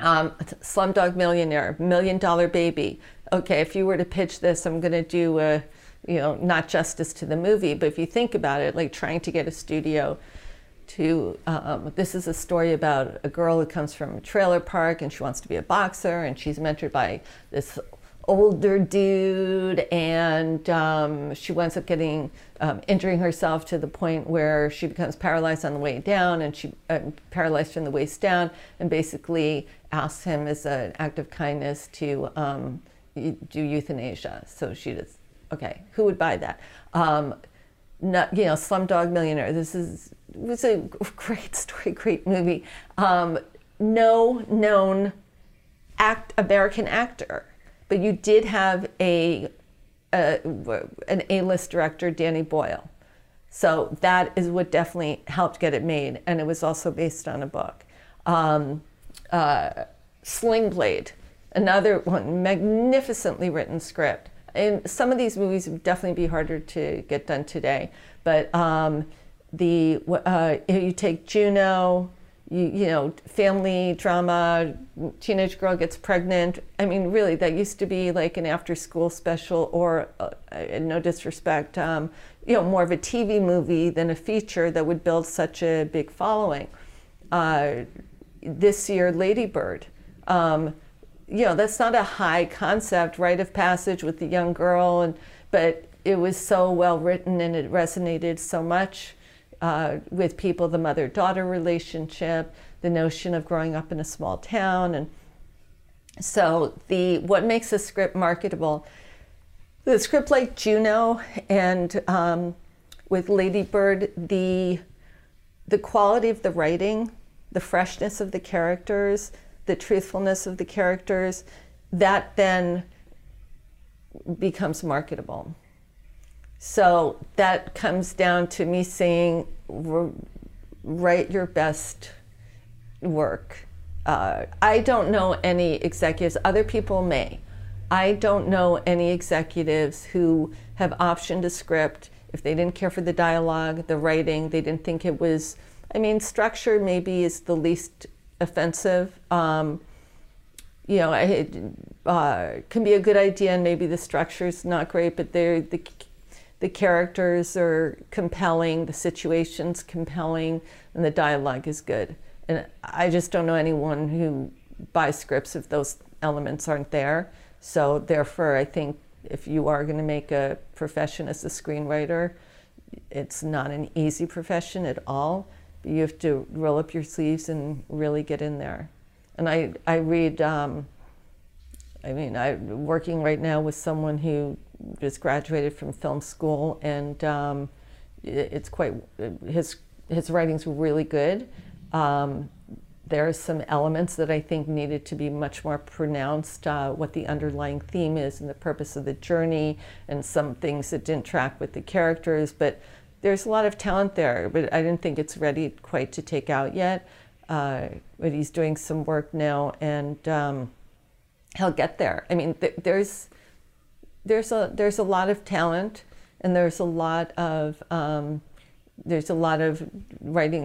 Slumdog Millionaire, Million Dollar Baby. Okay, if you were to pitch this, I'm going to do a, you know, not justice to the movie, but if you think about it, like trying to get a studio to, this is a story about a girl who comes from a trailer park and she wants to be a boxer, and she's mentored by this older dude, and she winds up getting, injuring herself to the point where she becomes paralyzed on the way down, and she paralyzed from the waist down, and basically asks him as an act of kindness to, do euthanasia. So she does. Okay, who would buy that? Not, you know, Slumdog Millionaire. This is was a great story, great movie. No known American actor, but you did have an A-list director, Danny Boyle. So that is what definitely helped get it made, and it was also based on a book. Sling Blade. Another one, magnificently written script. And some of these movies would definitely be harder to get done today. But you take Juno, you know, family drama, teenage girl gets pregnant. I mean, really, that used to be like an after-school special, or no disrespect, you know, more of a TV movie than a feature that would build such a big following. This year, Lady Bird. You know, that's not a high concept rite of passage with the young girl, but it was so well written and it resonated so much with people, the mother-daughter relationship, the notion of growing up in a small town. And so what makes a script marketable, the script like Juno and with Lady Bird, the quality of the writing, the freshness of the characters, the truthfulness of the characters, that then becomes marketable. So that comes down to me saying, write your best work. I don't know any executives, other people may. I don't know any executives who have optioned a script if they didn't care for the dialogue, the writing, they didn't think it was, I mean, structure maybe is the least offensive, you know, it can be a good idea, and maybe the structure's not great, but the characters are compelling, the situation's compelling, and the dialogue is good. And I just don't know anyone who buys scripts if those elements aren't there. So therefore, I think if you are going to make a profession as a screenwriter, it's not an easy profession at all. You have to roll up your sleeves and really get in there. And I read, I mean, I'm working right now with someone who just graduated from film school, and it's quite, his writing's really good. There are some elements that I think needed to be much more pronounced, what the underlying theme is and the purpose of the journey, and some things that didn't track with the characters, but there's a lot of talent there, but I didn't think it's ready quite to take out yet. But he's doing some work now, and he'll get there. I mean, there's a lot of talent, and there's a lot of writing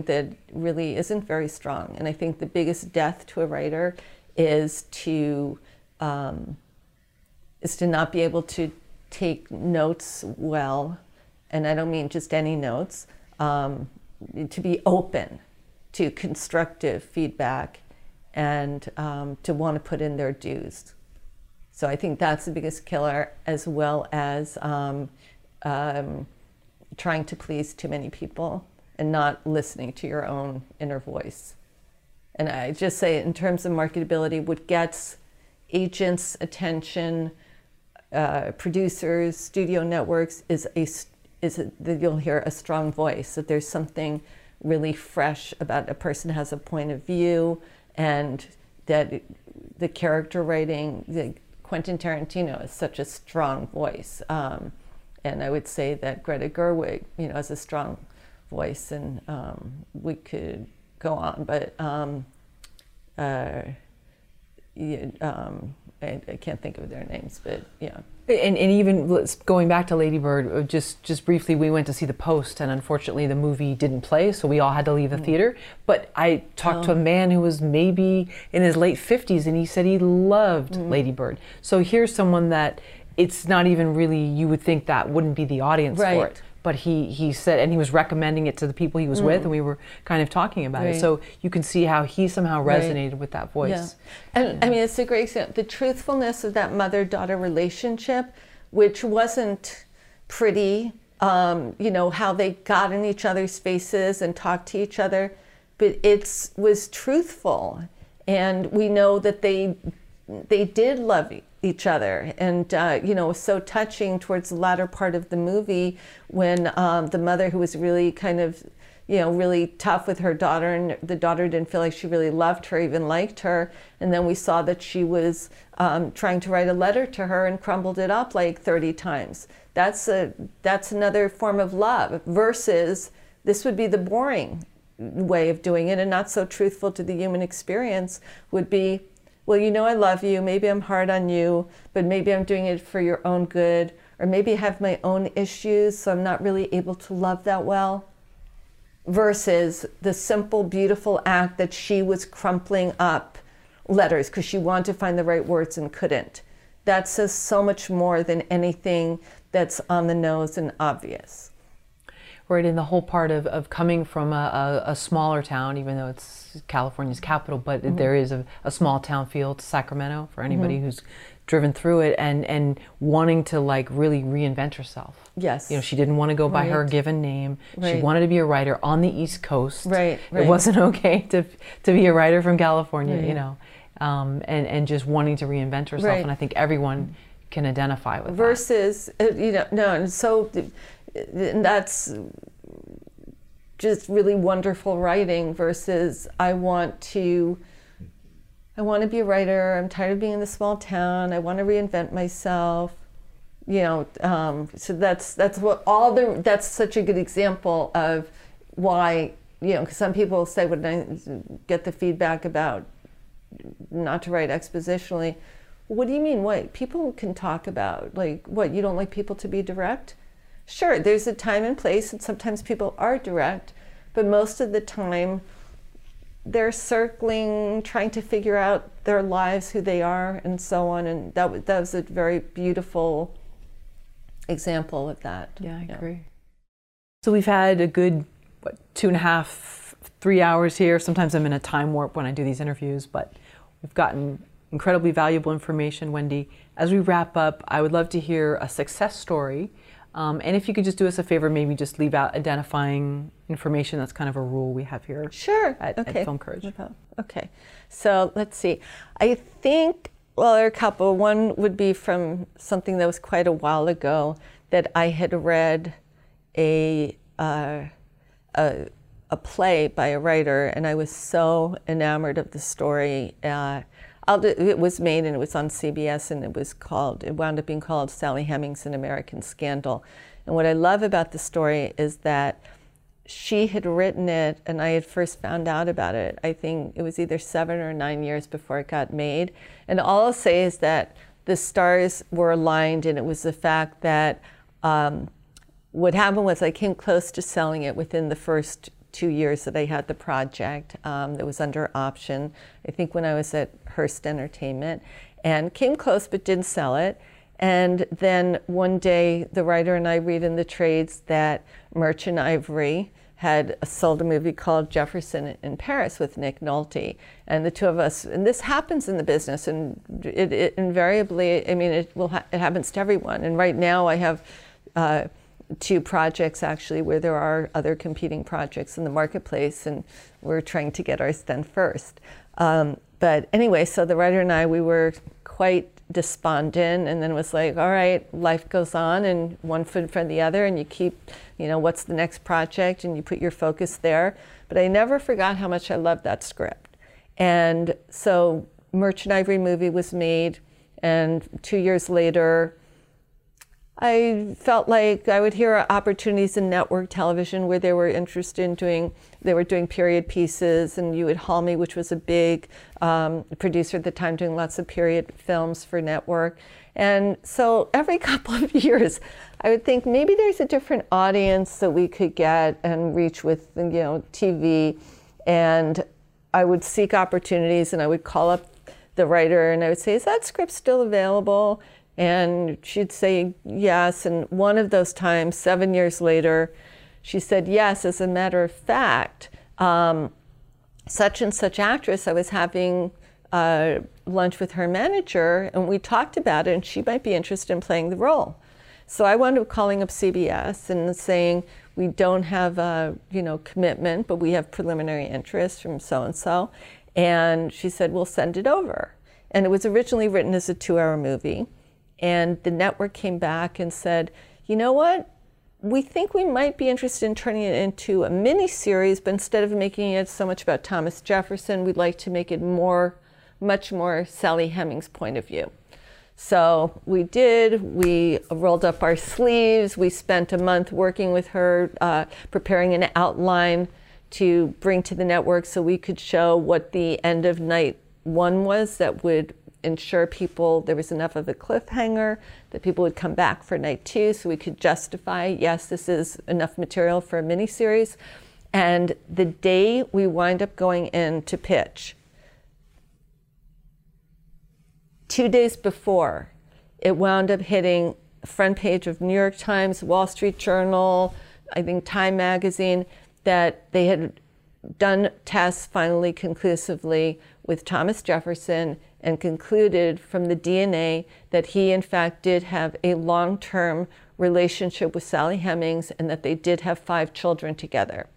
that really isn't very strong. And I think the biggest death to a writer is to not be able to take notes well, and I don't mean just any notes, to be open to constructive feedback and to want to put in their dues. So I think that's the biggest killer, as well as trying to please too many people and not listening to your own inner voice. And I just say, in terms of marketability, what gets agents' attention, producers, studio networks, is that you'll hear a strong voice, that there's something really fresh about a person has a point of view, and that the character writing, Quentin Tarantino is such a strong voice. And I would say that Greta Gerwig, you know, has a strong voice, and we could go on, but I can't think of their names, but yeah. And even going back to Lady Bird, just briefly, we went to see The Post, and unfortunately the movie didn't play, so we all had to leave the theater. But I talked to a man who was maybe in his late 50s, and he said he loved Lady Bird. So here's someone that it's not even really, you would think that wouldn't be the audience for it. But he said, and he was recommending it to the people he was with, and we were kind of talking about it. So you can see how he somehow resonated with that voice. And I mean, it's a great example. The truthfulness of that mother-daughter relationship, which wasn't pretty, you know, how they got in each other's faces and talked to each other, but it was truthful. And we know that they did love each other, and you know, it was so touching towards the latter part of the movie when the mother, who was really kind of, you know, really tough with her daughter, and the daughter didn't feel like she really loved her, even liked her, and then we saw that she was trying to write a letter to her and crumbled it up like 30 times. That's another form of love, versus this would be the boring way of doing it, and not so truthful to the human experience, would be, well, you know, I love you, maybe I'm hard on you, but maybe I'm doing it for your own good, or maybe I have my own issues, so I'm not really able to love that well, versus the simple, beautiful act that she was crumpling up letters because she wanted to find the right words and couldn't. That says so much more than anything that's on the nose and obvious. Right, in the whole part of coming from a smaller town, even though it's California's capital, but there is a small town feel to Sacramento for anybody who's driven through it, and wanting to like really reinvent herself. Yes. You know, she didn't want to go by her given name. She wanted to be a writer on the East Coast. It wasn't okay to be a writer from California, you know, and just wanting to reinvent herself. And I think everyone can identify with that. Versus, you know, no, and so... And that's just really wonderful writing, versus I want to be a writer, I'm tired of being in the small town, I want to reinvent myself, you know. So that's such a good example of why, you know, because some people say, when I get the feedback about not to write expositionally, what do you mean? What people can talk about, like, what, you don't like people to be direct? Sure, there's a time and place, and sometimes people are direct, but most of the time they're circling, trying to figure out their lives, who they are, and so on. And that was a very beautiful example of that. Yeah, I agree. So we've had a good, what, 2.5, 3 hours here. Sometimes I'm in a time warp when I do these interviews, but we've gotten incredibly valuable information, Wendy. As we wrap up, I would love to hear a success story. And if you could just do us a favor, maybe just leave out identifying information. That's kind of a rule we have here. Sure. At Film Courage. Okay. So let's see. I think, well, there are a couple. One would be from something that was quite a while ago, that I had read a play by a writer, and I was so enamored of the story. It was made, and it was on CBS, and it wound up being called Sally Hemings, An American Scandal. And what I love about the story is that she had written it, and I had first found out about it, I think it was either 7 or 9 years before it got made. And all I'll say is that the stars were aligned, and it was the fact that what happened was I came close to selling it within the first 2 years that I had the project that was under option, I think when I was at Hearst Entertainment, and came close but didn't sell it. And then one day, the writer and I read in the trades that Merchant Ivory had sold a movie called Jefferson in Paris with Nick Nolte. And the two of us, and this happens in the business, and it invariably, I mean, it happens to everyone. And right now I have two projects actually where there are other competing projects in the marketplace, and we're trying to get ours done first. But anyway, so the writer and I, we were quite despondent, and then was like, all right, life goes on, and one foot in front of the other, and you keep, you know, what's the next project, and you put your focus there. But I never forgot how much I loved that script. And so Merchant Ivory movie was made, and 2 years later, I felt like I would hear opportunities in network television where they were interested in doing, they were doing period pieces, and You Would Haul Me, which was a big producer at the time doing lots of period films for network. And so every couple of years, I would think maybe there's a different audience that we could get and reach with, you know, TV. And I would seek opportunities, and I would call up the writer, and I would say, is that script still available? And she'd say yes, and one of those times, 7 years later, she said yes, as a matter of fact, such and such actress, I was having lunch with her manager, and we talked about it, and she might be interested in playing the role. So I wound up calling up CBS and saying, we don't have a, you know, commitment, but we have preliminary interest from so-and-so. And she said, we'll send it over. And it was originally written as a 2-hour movie. And the network came back and said, you know what? We think we might be interested in turning it into a mini series, but instead of making it so much about Thomas Jefferson, we'd like to make it more, much more Sally Hemings' point of view. So we did, we rolled up our sleeves, we spent a month working with her, preparing an outline to bring to the network so we could show what the end of night one was that would ensure people, there was enough of a cliffhanger that people would come back for night two, so we could justify, yes, this is enough material for a miniseries. And the day we wind up going in to pitch, 2 days before, it wound up hitting front page of New York Times, Wall Street Journal, I think Time Magazine, that they had done tests finally conclusively with Thomas Jefferson and concluded from the DNA that he, in fact, did have a long-term relationship with Sally Hemings, and that they did have 5 children together.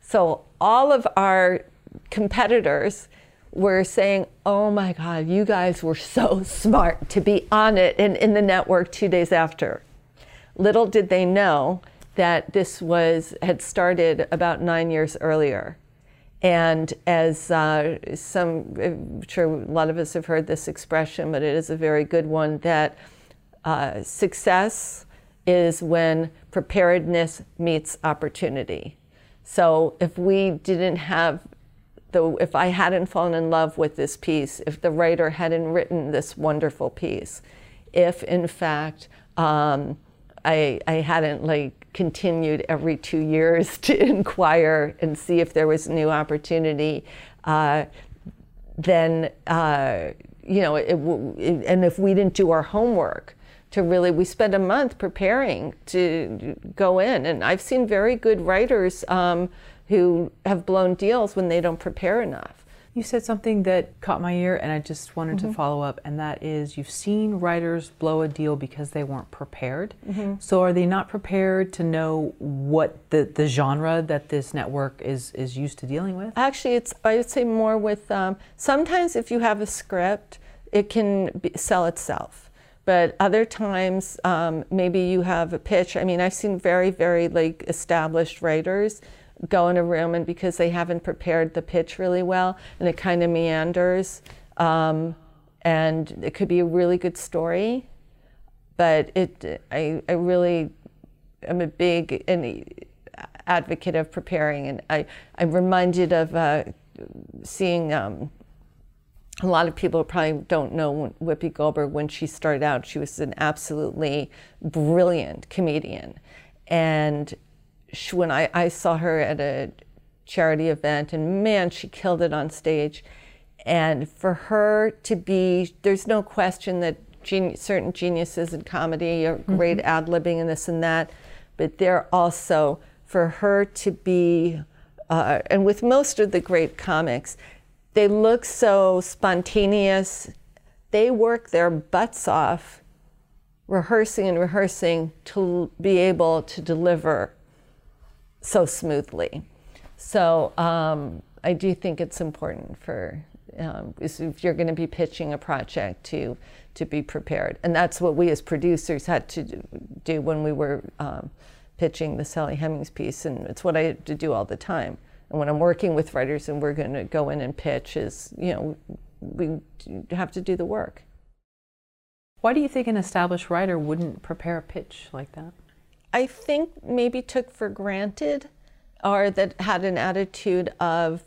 So all of our competitors were saying, oh my God, you guys were so smart to be on it and in the network 2 days after. Little did they know that this was, had started about 9 years earlier. And as I'm sure a lot of us have heard this expression, but it is a very good one, that success is when preparedness meets opportunity. So if we didn't have, if I hadn't fallen in love with this piece, if the writer hadn't written this wonderful piece, if in fact I hadn't continued every 2 years to inquire and see if there was a new opportunity, then, you know, and if we didn't do our homework to really, we spent a month preparing to go in. And I've seen very good writers who have blown deals when they don't prepare enough. You said something that caught my ear, and I just wanted to follow up, and that is, you've seen writers blow a deal because they weren't prepared. So are they not prepared to know what the genre that this network is used to dealing with? Actually, it's, I would say more with, sometimes if you have a script, it can sell itself. But other times, maybe you have a pitch. I mean, I've seen very, very established writers go in a room, and because they haven't prepared the pitch really well, and it kind of meanders, and it could be a really good story, but I really I'm a big advocate of preparing, and I'm reminded of seeing a lot of people probably don't know Whoopi Goldberg. When she started out, she was an absolutely brilliant comedian, and when I saw her at a charity event, and man, she killed it on stage. And for her to be, there's no question that certain geniuses in comedy are great ad-libbing and this and that, but they're also, for her to be, and with most of the great comics, they look so spontaneous. They work their butts off, rehearsing and rehearsing to be able to deliver so smoothly. So I do think it's important for, if you're going to be pitching a project, to be prepared. And that's what we as producers had to do when we were pitching the Sally Hemings piece, and it's what I had to do all the time. And when I'm working with writers and we're going to go in and pitch, is, you know, we have to do the work. Why do you think an established writer wouldn't prepare a pitch like that? I think maybe took for granted, or that had an attitude of,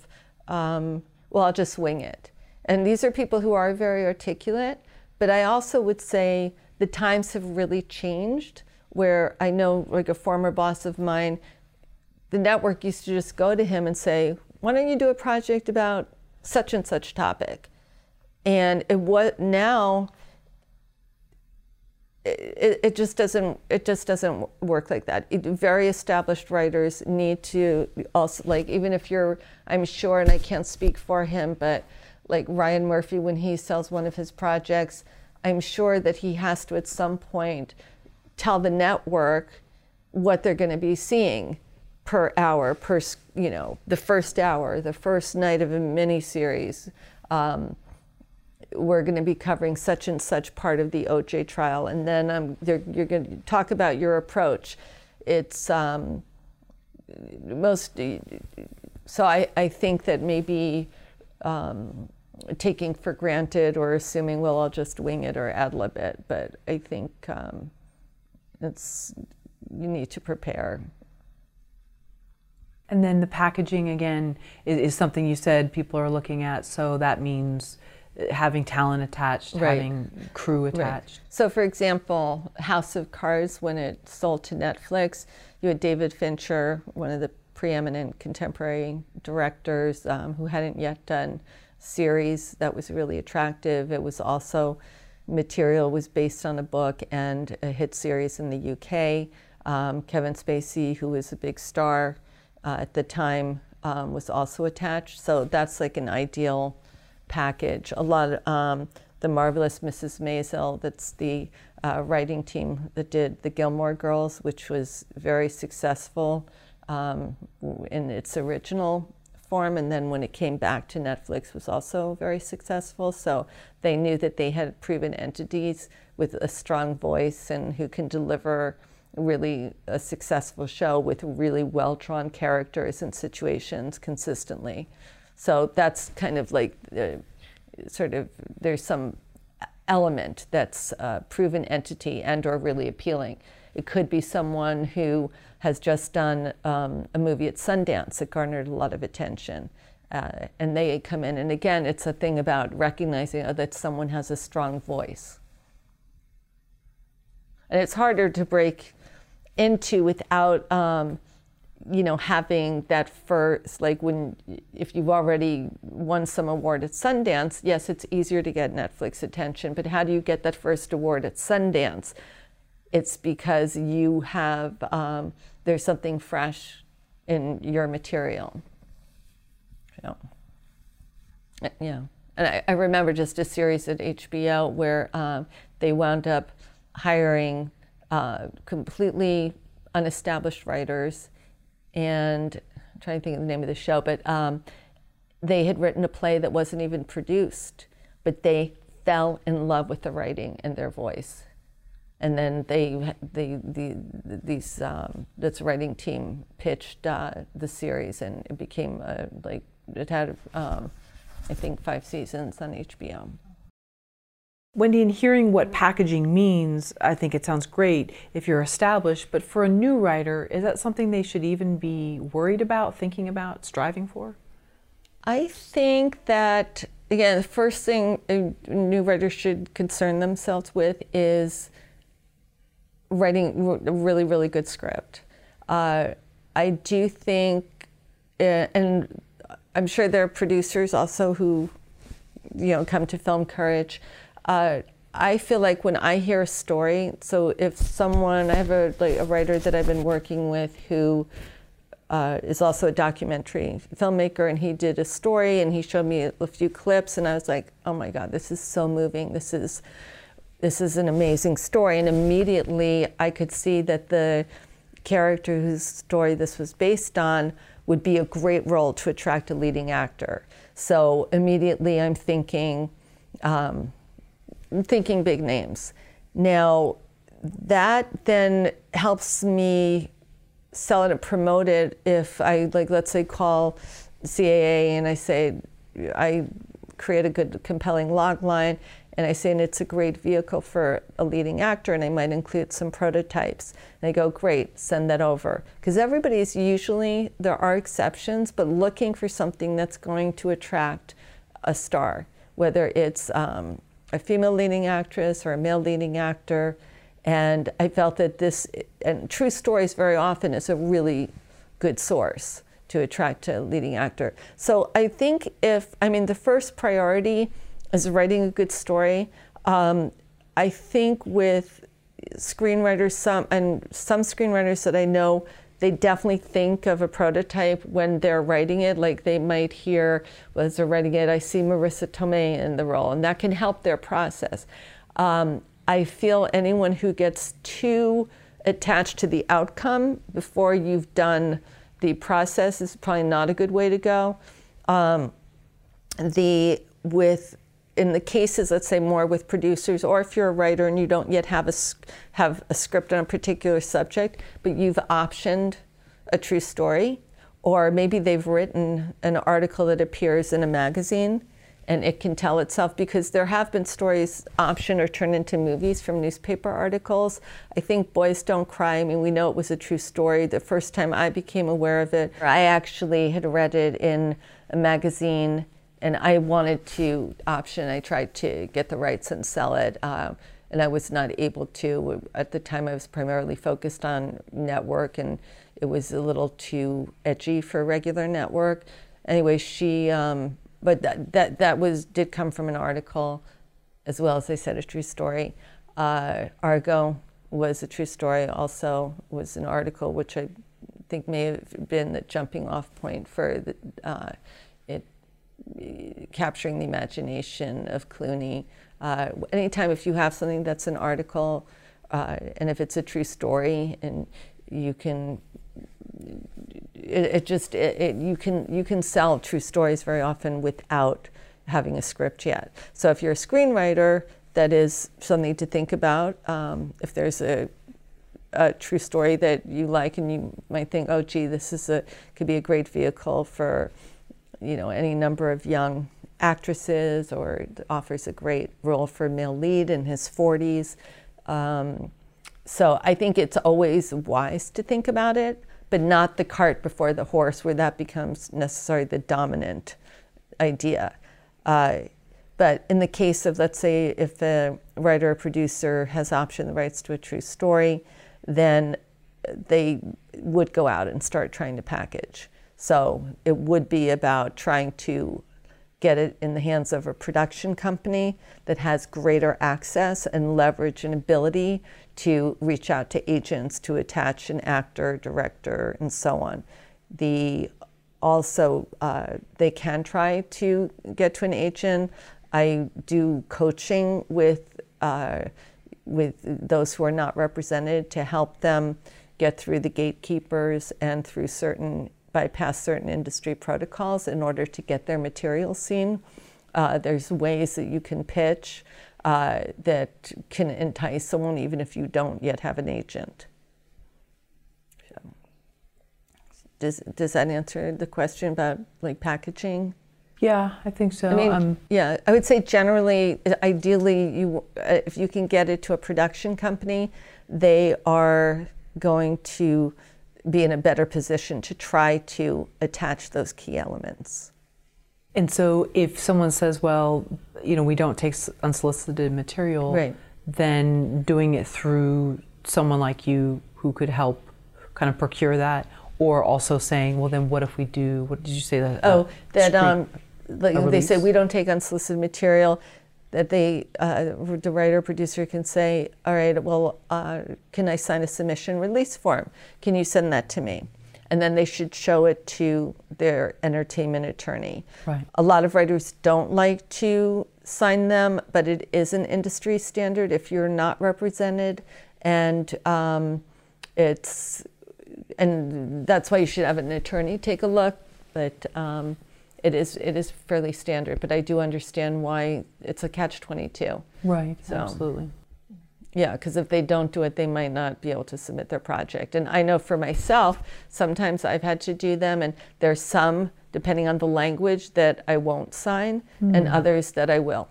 well, I'll just wing it. And these are people who are very articulate, but I also would say the times have really changed, where I know, like a former boss of mine, the network used to just go to him and say, why don't you do a project about such and such topic? And now, it just doesn't work like that. Very established writers need to also, like, even if you're, I'm sure, and I can't speak for him, but like Ryan Murphy, when he sells one of his projects, I'm sure that he has to at some point tell the network what they're going to be seeing per hour, per, you know, the first hour, the first night of a miniseries. We're going to be covering such and such part of the OJ trial, and then you're going to talk about your approach. It's so I think that maybe taking for granted or assuming, well, I'll just wing it or ad-lib it, but I think you need to prepare. And then the packaging, again, is something you said people are looking at, so that means having talent attached, right, having crew attached. Right. So for example, House of Cards, when it sold to Netflix, you had David Fincher, one of the preeminent contemporary directors who hadn't yet done series. That was really attractive. It was also, material was based on a book and a hit series in the UK. Kevin Spacey, who was a big star at the time, was also attached. So that's like an ideal package. A lot of The Marvelous Mrs. Maisel, that's the writing team that did The Gilmore Girls, which was very successful in its original form, and then when it came back to Netflix was also very successful. So they knew that they had proven entities with a strong voice and who can deliver really a successful show with really well-drawn characters and situations consistently. So that's kind of like sort of, there's some element that's a proven entity and or really appealing. It could be someone who has just done a movie at Sundance that garnered a lot of attention. And they come in, and again, it's a thing about recognizing that someone has a strong voice. And it's harder to break into without, you know, having that first, like if you've already won some award at Sundance, yes, it's easier to get Netflix attention, but how do you get that first award at Sundance? It's because you have, there's something fresh in your material. So, yeah, and I remember just a series at HBO where they wound up hiring completely unestablished writers, and I'm trying to think of the name of the show, but they had written a play that wasn't even produced, but they fell in love with the writing and their voice. And then this writing team pitched the series, and it became it had I think 5 seasons on HBO. Wendy, in hearing what packaging means, I think it sounds great if you're established, but for a new writer, is that something they should even be worried about, thinking about, striving for? I think that, again, the first thing a new writer should concern themselves with is writing a really, really good script. I do think, and I'm sure there are producers also who, you know, come to Film Courage. I feel like when I hear a story, so if someone, I have a writer that I've been working with who is also a documentary filmmaker, and he did a story and he showed me a few clips, and I was like, oh my God, this is so moving. This is an amazing story. And immediately I could see that the character whose story this was based on would be a great role to attract a leading actor. So immediately I'm thinking, thinking big names. Now, that then helps me sell it and promote it if I, like, let's say, call CAA and I say, I create a good, compelling log line, and I say, and it's a great vehicle for a leading actor, and I might include some prototypes. And I go, great, send that over. Because everybody's usually, there are exceptions, but looking for something that's going to attract a star, whether it's a female leading actress or a male leading actor. And I felt that this, and true stories very often is a really good source to attract a leading actor. So I think if, I mean, the first priority is writing a good story. I think with screenwriters, some screenwriters that I know, they definitely think of a prototype when they're writing it. Like they might hear, well, as they're writing it, I see Marissa Tomei in the role, and that can help their process. I feel anyone who gets too attached to the outcome before you've done the process is probably not a good way to go. In the cases, let's say more with producers, or if you're a writer and you don't yet have a script on a particular subject, but you've optioned a true story, or maybe they've written an article that appears in a magazine and it can tell itself, because there have been stories optioned or turned into movies from newspaper articles. I think Boys Don't Cry, I mean, we know it was a true story. The first time I became aware of it, I actually had read it in a magazine, and I wanted to option. I tried to get the rights and sell it, and I was not able to. At the time, I was primarily focused on network, and it was a little too edgy for regular network. Anyway, she, but that did come from an article, as well as I said, a true story. Argo was a true story. Also, was an article which I think may have been the jumping-off point for the. Capturing the imagination of Clooney. Anytime if you have something that's an article, and if it's a true story, and you can, you can sell true stories very often without having a script yet. So if you're a screenwriter, that is something to think about. If there's a true story that you like, and you might think, oh, gee, this is could be a great vehicle for, you know, any number of young actresses, or offers a great role for a male lead in his 40s. So I think it's always wise to think about it, but not the cart before the horse, where that becomes necessarily the dominant idea. But in the case of, let's say, if a writer or producer has optioned the rights to a true story, then they would go out and start trying to package. So it would be about trying to get it in the hands of a production company that has greater access and leverage and ability to reach out to agents to attach an actor, director, and so on. They can try to get to an agent. I do coaching with those who are not represented to help them get through the gatekeepers and through certain bypass certain industry protocols in order to get their material seen. There's ways that you can pitch that can entice someone even if you don't yet have an agent. So, does that answer the question about, like, packaging? Yeah, I think so. I mean, yeah, I would say generally, ideally, you if you can get it to a production company, they are going to be in a better position to try to attach those key elements. And so if someone says, well, you know, we don't take unsolicited material, right, then doing it through someone like you who could help kind of procure that, or also saying, well, then what if we do, what did you say? That, like they say we don't take unsolicited material, that they, the writer or producer can say, all right, well, can I sign a submission release form? Can you send that to me? And then they should show it to their entertainment attorney. Right. A lot of writers don't like to sign them, but it is an industry standard if you're not represented, and that's why you should have an attorney take a look. But it is fairly standard. But I do understand why it's a catch-22. Right. So, absolutely. Yeah, because if they don't do it, they might not be able to submit their project. And I know for myself, sometimes I've had to do them, and there's some, depending on the language, that I won't sign, and others that I will.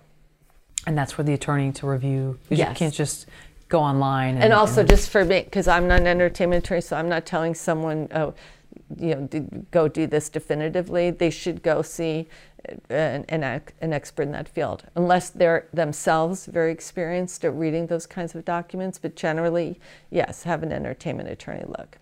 And that's for the attorney to review. Yes. You can't just go online. And also just for me, because I'm not an entertainment attorney, so I'm not telling someone, oh, you know, go do this definitively. They should go see an expert in that field, unless they're themselves very experienced at reading those kinds of documents. But generally, yes, have an entertainment attorney look.